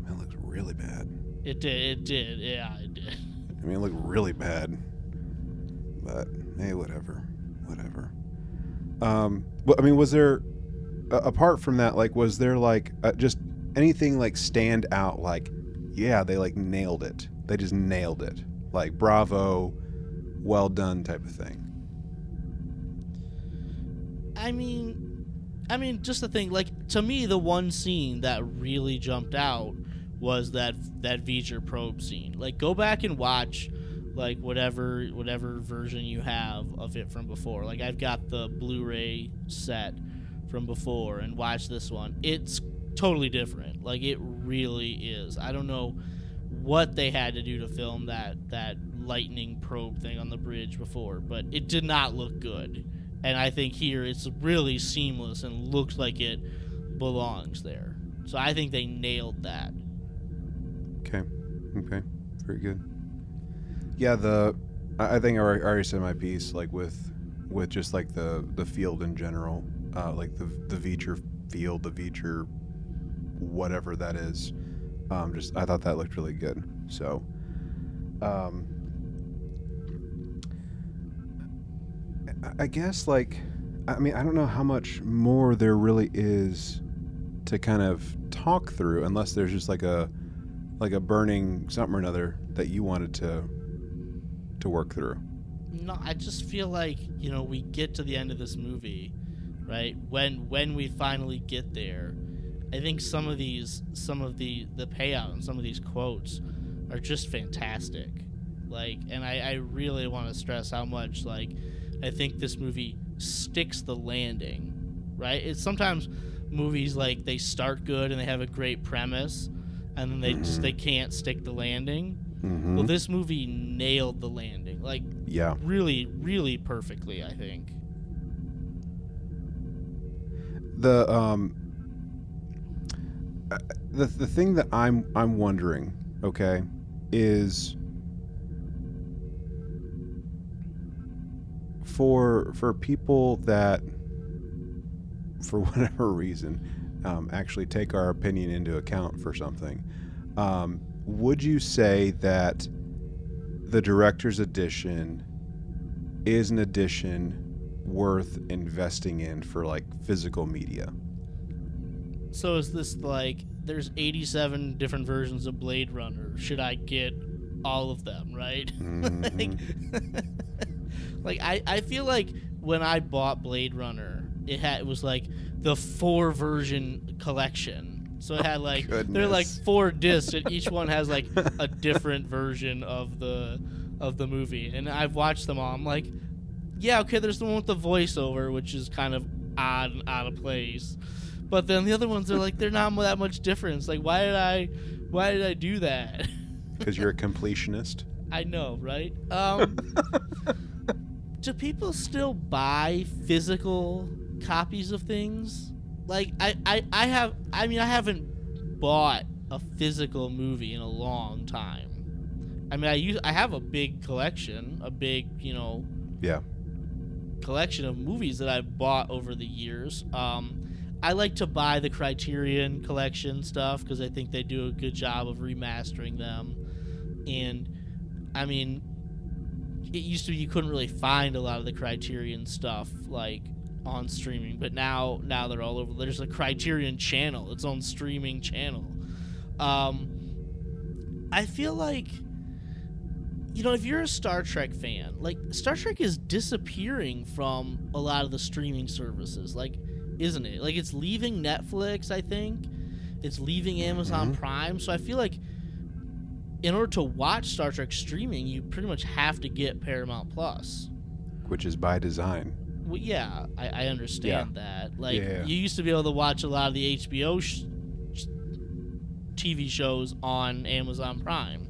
That looks really bad. It did. Yeah, it did. I mean, it looked really bad. But hey, whatever. Well, I mean, was there, apart from that, like, was there, like, just anything, like, stand out? Like, yeah, they, like, nailed it. They just nailed it. Like, bravo, well done type of thing. I mean, just the thing, like, to me, the one scene that really jumped out was that V'ger probe scene. Like, go back and watch, like, whatever version you have of it from before. Like, I've got the Blu-ray set from before and watch this one. It's totally different. Like, it really is. I don't know what they had to do to film that lightning probe thing on the bridge before, but it did not look good. And I think here it's really seamless and looks like it belongs there. So I think they nailed that. Okay. Very good. Yeah, I think I already said my piece, like, with just, like, the field in general, like the V'ger field, the V'ger whatever that is. Just I thought that looked really good. So, I guess, like, I mean, I don't know how much more there really is to kind of talk through, unless there's just like a burning something or another that you wanted to work through. No, I just feel like, you know, we get to the end of this movie, right? When we finally get there, I think some of the payout and some of these quotes are just fantastic. Like, and I really want to stress how much, like, I think this movie sticks the landing, right? It's sometimes movies, like, they start good and they have a great premise, and then they just, they can't stick the landing. Mm-hmm. Well, this movie nailed the landing, like, yeah, really, really perfectly, I think. The thing that I'm wondering, okay, is for people that, for whatever reason, actually take our opinion into account for something. Would you say that the director's edition is an edition worth investing in for, like, physical media? So is this, like, there's 87 different versions of Blade Runner. Should I get all of them, right? Mm-hmm. Like, I feel like when I bought Blade Runner, it was, like, the 4-version collection. So it had, like, they're like 4 discs, and each one has, like, a different version of the movie. And I've watched them all. I'm like, yeah, okay, there's the one with the voiceover, which is kind of odd and out of place. But then the other ones are, like, they're not that much difference. Like, why did I do that? Because you're a completionist. I know, right? Do people still buy physical copies of things? Like, I have, I mean, I haven't bought a physical movie in a long time. I mean, I have a big collection, a big, you know, collection of movies that I've bought over the years. I like to buy the Criterion collection stuff because I think they do a good job of remastering them. And, I mean, it used to be you couldn't really find a lot of the Criterion stuff, like, on streaming. But now they're all over. There's a Criterion channel, its own streaming channel. I feel like, you know, if you're a Star Trek fan, like, Star Trek is disappearing from a lot of the streaming services, like, isn't it? Like, it's leaving Netflix, I think. It's leaving Amazon Prime. So I feel like in order to watch Star Trek streaming, you pretty much have to get Paramount Plus. Which is by design. Well, yeah, I understand that. Like, you used to be able to watch a lot of the HBO TV shows on Amazon Prime.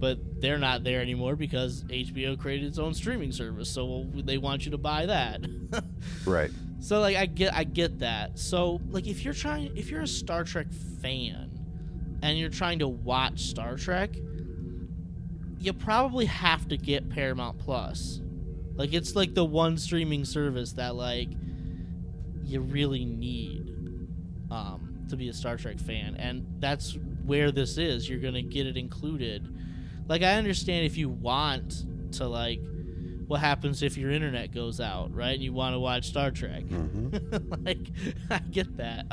But they're not there anymore because HBO created its own streaming service. So they want you to buy that. Right. So, like, I get that. So, like, if you're a Star Trek fan and you're trying to watch Star Trek, you probably have to get Paramount Plus. Like, it's like the one streaming service that, like, you really need to be a Star Trek fan. And that's where this is. You're going to get it included. Like, I understand if you want to, like, what happens if your internet goes out, right? And you want to watch Star Trek. Like, I get that.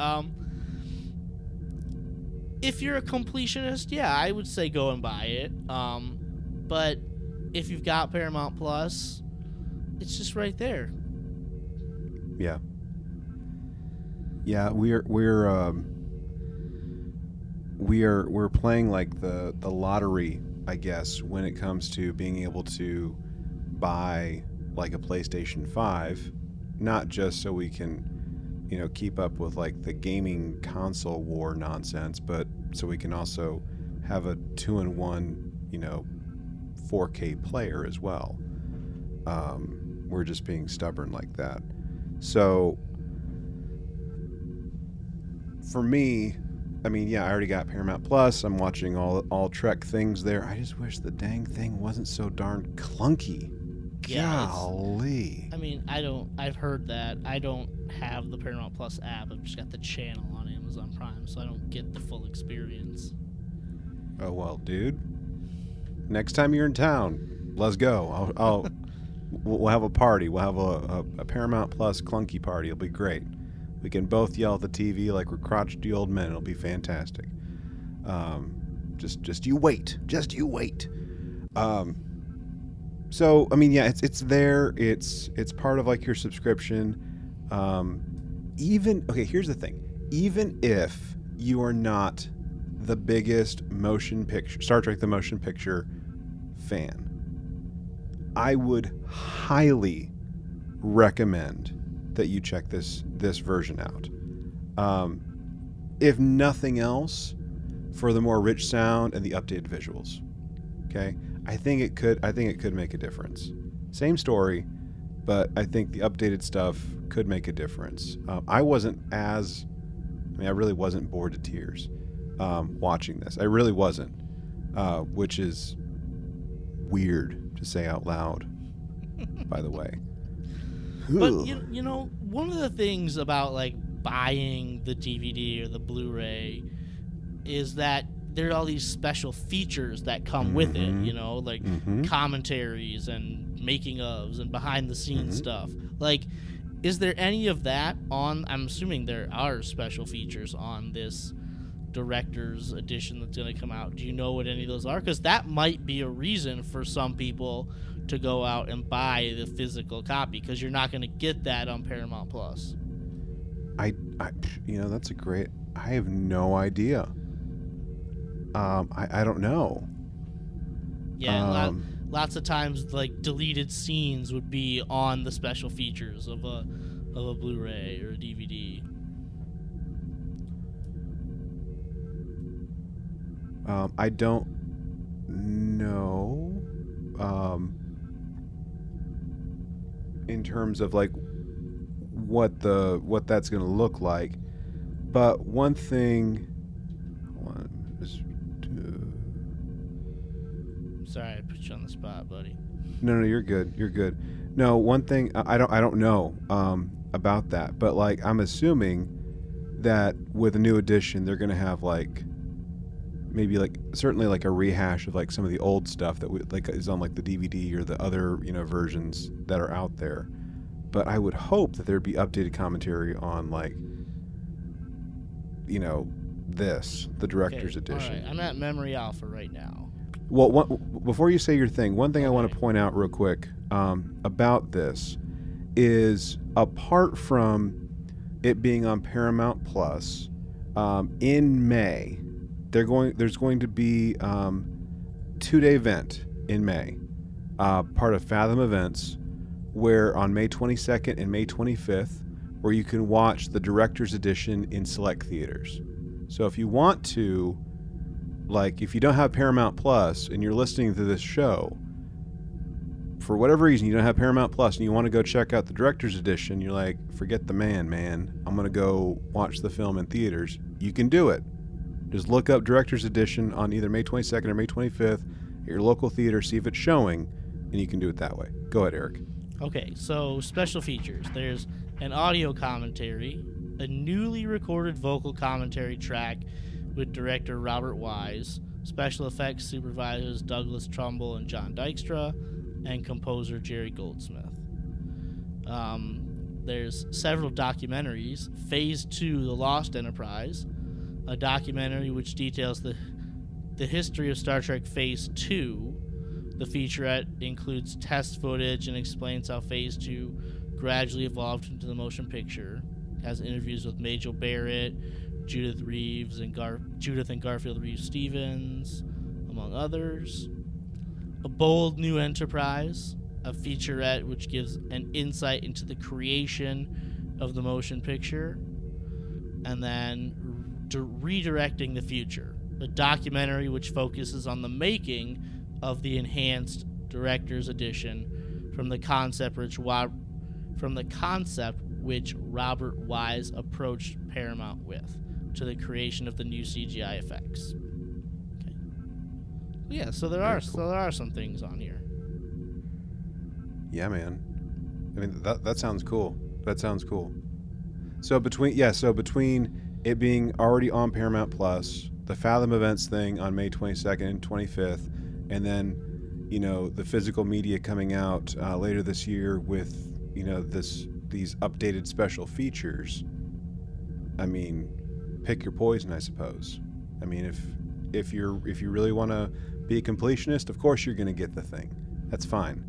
If you're a completionist, yeah, I would say go and buy it. But if you've got Paramount Plus, it's just right there. Yeah. Yeah, we're playing like the lottery, I guess, when it comes to being able to buy like a PlayStation 5, not just so we can, you know, keep up with like the gaming console war nonsense, but so we can also have a 2-in-1, you know, 4K player as well. We're just being stubborn like that. So for me, I mean, yeah, I already got Paramount Plus. I'm watching all Trek things there. I just wish the dang thing wasn't so darn clunky. Yeah, golly. I mean, I've heard that. I don't have the Paramount Plus app. I've just got the channel on Amazon Prime, so I don't get the full experience. Oh, well, dude. Next time you're in town, let's go. We'll have a party. We'll have a Paramount Plus clunky party. It'll be great. We can both yell at the TV like we're crotchety old men. It'll be fantastic. Just you wait. Just you wait. So, I mean, yeah, it's there. It's part of like your subscription. Here's the thing. Even if you are not the biggest Star Trek the Motion Picture fan, I would highly recommend that you check this version out. If nothing else, for the more rich sound and the updated visuals. Okay? I think it could make a difference. Same story, but I think the updated stuff could make a difference. I really wasn't bored to tears watching this. I really wasn't, which is weird to say out loud, by the way. But, you know, one of the things about, like, buying the DVD or the Blu-ray is that there are all these special features that come with it, you know, like commentaries and making-ofs and behind-the-scenes stuff. Like, is there any of that on? I'm assuming there are special features on this director's edition that's going to come out. Do you know what any of those are? Because that might be a reason for some people to go out and buy the physical copy, because you're not going to get that on Paramount Plus. I have no idea. I don't know. Yeah, lots of times, like, deleted scenes would be on the special features of a Blu-ray or a DVD. I don't know. in terms of like what that's going to look like. But one thing, sorry, I put you on the spot, buddy. No, you're good. You're good. No, one thing I don't know about that, but like I'm assuming that with a new edition, they're going to have like maybe like certainly like a rehash of like some of the old stuff that we, like is on like the DVD or the other, you know, versions that are out there. But I would hope that there'd be updated commentary on like, you know, the director's edition. All right. I'm at Memory Alpha right now. Well, before you say your thing, one thing I want to point out real quick about this is apart from it being on Paramount Plus, in May, there's going to be a two-day event in May, part of Fathom Events, where on May 22nd and May 25th, where you can watch the director's edition in select theaters. So if you want to, like, if you don't have Paramount Plus and you're listening to this show, for whatever reason you don't have Paramount Plus and you want to go check out the director's edition, you're like, forget the man, I'm going to go watch the film in theaters. You can do it. Just look up director's edition on either May 22nd or May 25th at your local theater, see if it's showing, and you can do it that way. Go ahead, Eric. Okay, so special features. There's an audio commentary, a newly recorded vocal commentary track with director Robert Wise, special effects supervisors Douglas Trumbull and John Dykstra, and composer Jerry Goldsmith. There's several documentaries. Phase 2, The Lost Enterprise, a documentary which details the history of Star Trek Phase 2. The featurette includes test footage and explains how Phase 2 gradually evolved into the motion picture. It has interviews with Majel Barrett, Judith and Garfield Reeves-Stevens, among others. A Bold New Enterprise, a featurette which gives an insight into the creation of the motion picture, and then Redirecting the Future, a documentary which focuses on the making of the enhanced director's edition from the concept which Robert Wise approached Paramount with, to the creation of the new CGI effects. Okay. Yeah, so there are some things on here. Yeah, man. I mean, that sounds cool. That sounds cool. So between it being already on Paramount Plus, the Fathom Events thing on May 22nd and 25th, and then, you know, the physical media coming out later this year with, you know, these updated special features. I mean, pick your poison, I suppose. I mean, if you really want to be a completionist, of course you're going to get the thing. That's fine.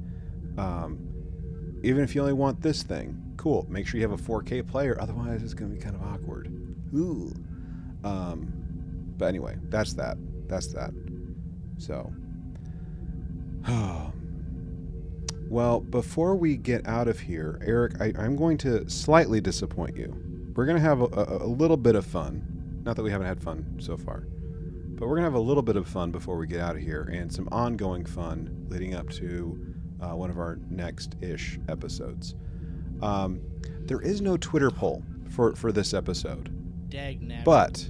Even if you only want this thing, cool. Make sure you have a 4K player, otherwise it's going to be kind of awkward. Ooh. But anyway, that's that. So, well, before we get out of here, Eric, I'm going to slightly disappoint you. We're going to have a little bit of fun. Not that we haven't had fun so far, but we're going to have a little bit of fun before we get out of here, and some ongoing fun leading up to one of our next-ish episodes. There is no Twitter poll for this episode. Dag nabbit. But,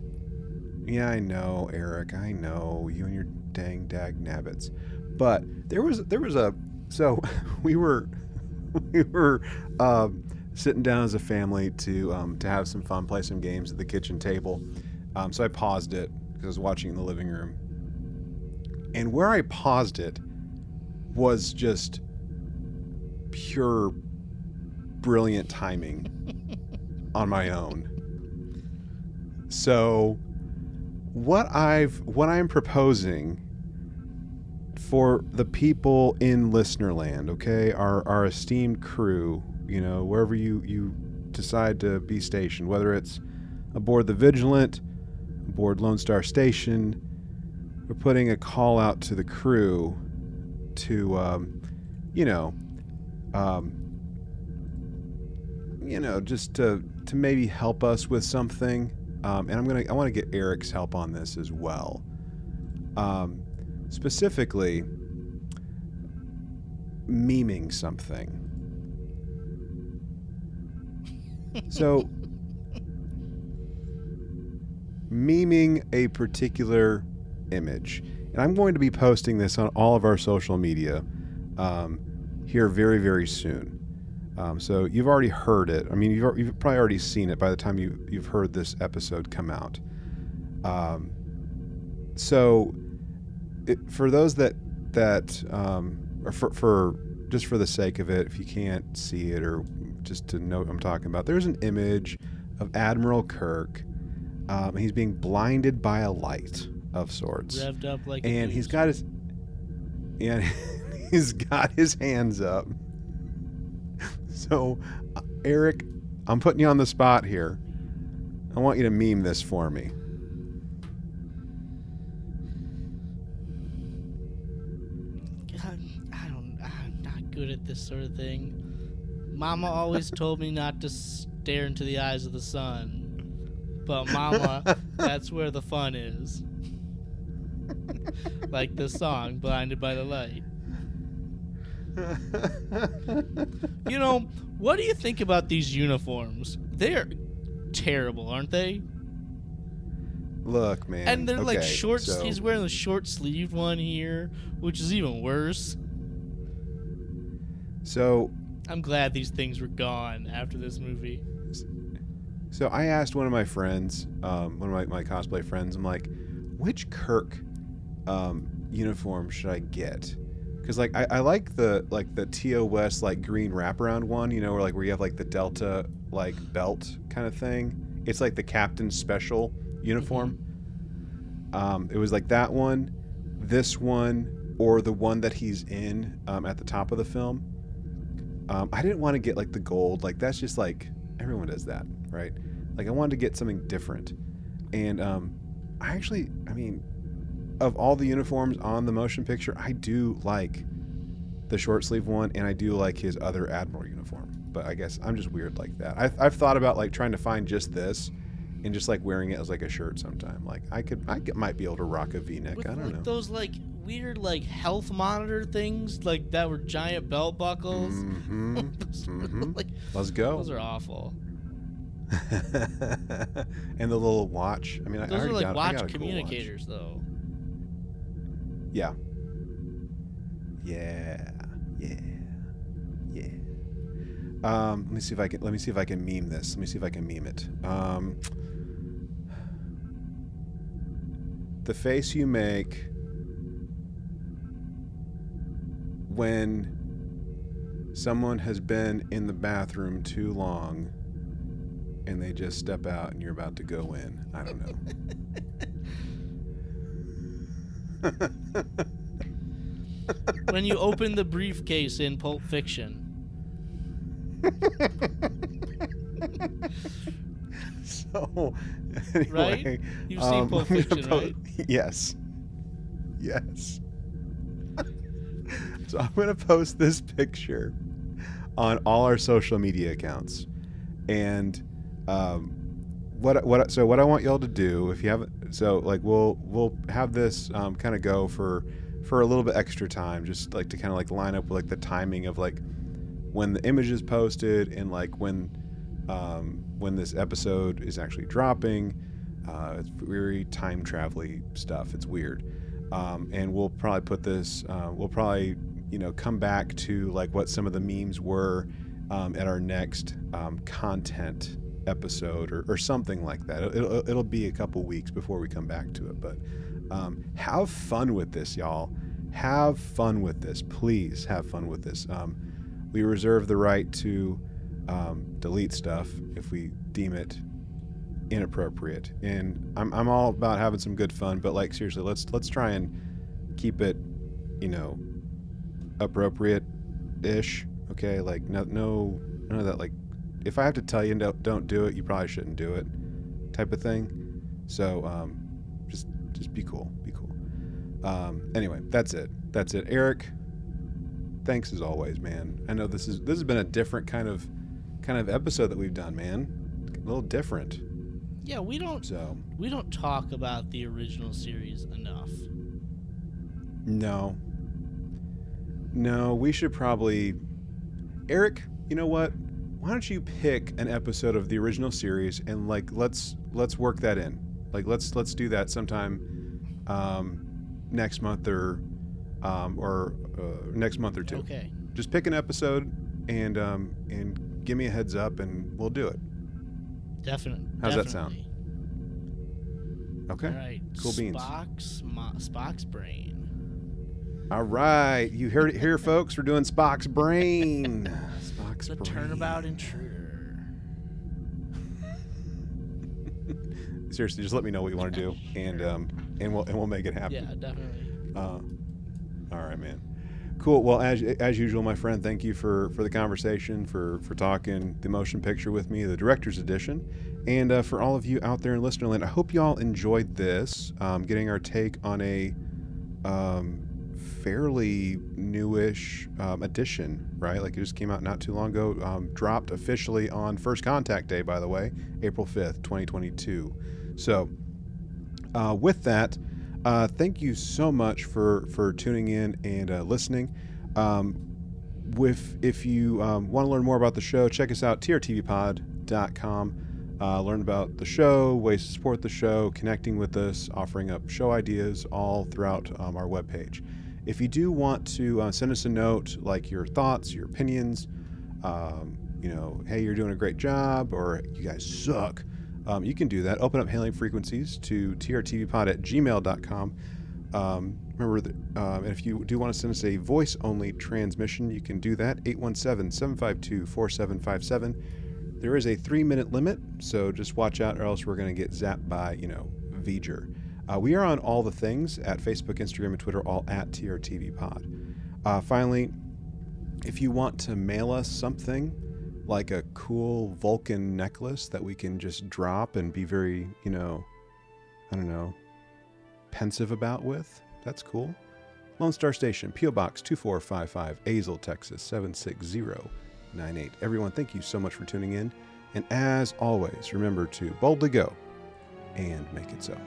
yeah, I know, Eric. I know. You and your dang dag nabbits. But there was a... So we were... sitting down as a family to have some fun, play some games at the kitchen table. So I paused it because I was watching in the living room. And where I paused it was just pure brilliant timing on my own. So what I'm proposing for the people in listener land, okay, our esteemed crew, you know, wherever you decide to be stationed, whether it's aboard the Vigilant, aboard Lone Star Station, we're putting a call out to the crew to, just to maybe help us with something. And I want to get Eric's help on this as well. Specifically, memeing something. So, memeing a particular image. And I'm going to be posting this on all of our social media here very, very soon. So you've already heard it. I mean, you've probably already seen it by the time you've heard this episode come out. For those that, just for the sake of it, if you can't see it or just to know what I'm talking about, there's an image of Admiral Kirk. He's being blinded by a light of sorts. Revved up like a beast. He's got his hands up. So, Eric, I'm putting you on the spot here. I want you to meme this for me. I'm not good at this sort of thing. Mama always told me not to stare into the eyes of the sun. But Mama, that's where the fun is. Like the song, Blinded by the Light. You know, what do you think about these uniforms? They're terrible, aren't they? Look, man. And they're like short. So he's wearing the short sleeved one here, which is even worse. So I'm glad these things were gone after this movie. So I asked one of my friends, one of my cosplay friends, I'm like, which Kirk uniform should I get? Because I like the TOS green wraparound one, you know, where you have the Delta belt kind of thing. It's like the Captain's Special uniform. Mm-hmm. It was that one, this one, or the one that he's in at the top of the film. I didn't want to get the gold. That's just everyone does that, right? I wanted to get something different, and of all the uniforms on the motion picture, I do like the short sleeve one, and I do like his other Admiral uniform. But I guess I'm just weird like that. I've thought about trying to find just this, and just wearing it as a shirt sometime. I might be able to rock a V-neck. I don't know. Those weird health monitor things that were giant belt buckles. Mm-hmm. Mm-hmm. Let's go. Those are awful. And the little watch. I mean, those are watch communicators though. Yeah. Let me see if I can meme this. Let me see if I can meme it. The face you make when someone has been in the bathroom too long and they just step out and you're about to go in. I don't know. When you open the briefcase in Pulp Fiction. So, anyway, right? You've seen Pulp Fiction, right? Yes. So I'm going to post this picture on all our social media accounts, and what I want y'all to do, if you haven't. So we'll have this kind of go for a little bit extra time, just to kind of line up with the timing of when the image is posted and when this episode is actually dropping. It's very time travel-y stuff. It's weird, and we'll probably put this. We'll probably come back to what some of the memes were at our next content episode or something like that. It'll be a couple weeks before we come back to it, but have fun with this, y'all. Have fun with this. Please have fun with this. We reserve the right to delete stuff if we deem it inappropriate, and I'm all about having some good fun, but seriously, let's try and keep it appropriate ish okay? No, none of that if I have to tell you don't do it, you probably shouldn't do it, type of thing. So just be cool. Anyway, that's it. Eric, thanks as always, man. I know this has been a different kind of episode that we've done, man. A little different. Yeah, we don't talk about the original series enough. No. No, we should probably... Eric, you know what? Why don't you pick an episode of the original series and, like, let's work that in. Like, let's do that sometime next month or next month or two. Okay. Just pick an episode and give me a heads up and we'll do it. Definitely. How's that sound? Okay. All right. Cool beans. Spock's brain. All right. You heard it here, folks. We're doing Spock's brain. Spock's brain. The turnabout intruder. Seriously, just let me know what you want to do, and we'll make it happen. Yeah, definitely. All right, man. Cool. Well, as usual, my friend, thank you for the conversation, for talking the motion picture with me, the director's edition. And for all of you out there in listener land, I hope y'all enjoyed this, getting our take on a fairly newish edition, right? Like, it just came out not too long ago, dropped officially on First Contact Day, by the way, April 5th, 2022. So with that, thank you so much for tuning in and listening. If you want to learn more about the show, check us out, trtvpod.com. Learn about the show, ways to support the show, connecting with us, offering up show ideas, all throughout our webpage. If you do want to send us a note, like your thoughts, your opinions, hey, you're doing a great job, or you guys suck, you can do that. Open up Hailing Frequencies to trtvpod@gmail.com. Remember that if you do want to send us a voice-only transmission, you can do that, 817-752-4757. There is a 3-minute limit, so just watch out, or else we're going to get zapped by, V'ger. We are on all the things at Facebook, Instagram, and Twitter, all at trtvpod. Finally, if you want to mail us something, like a cool Vulcan necklace that we can just drop and be very, pensive about with. That's cool. Lone Star Station, P.O. Box 2455, Azle, Texas 76098. Everyone, thank you so much for tuning in. And as always, remember to boldly go and make it so.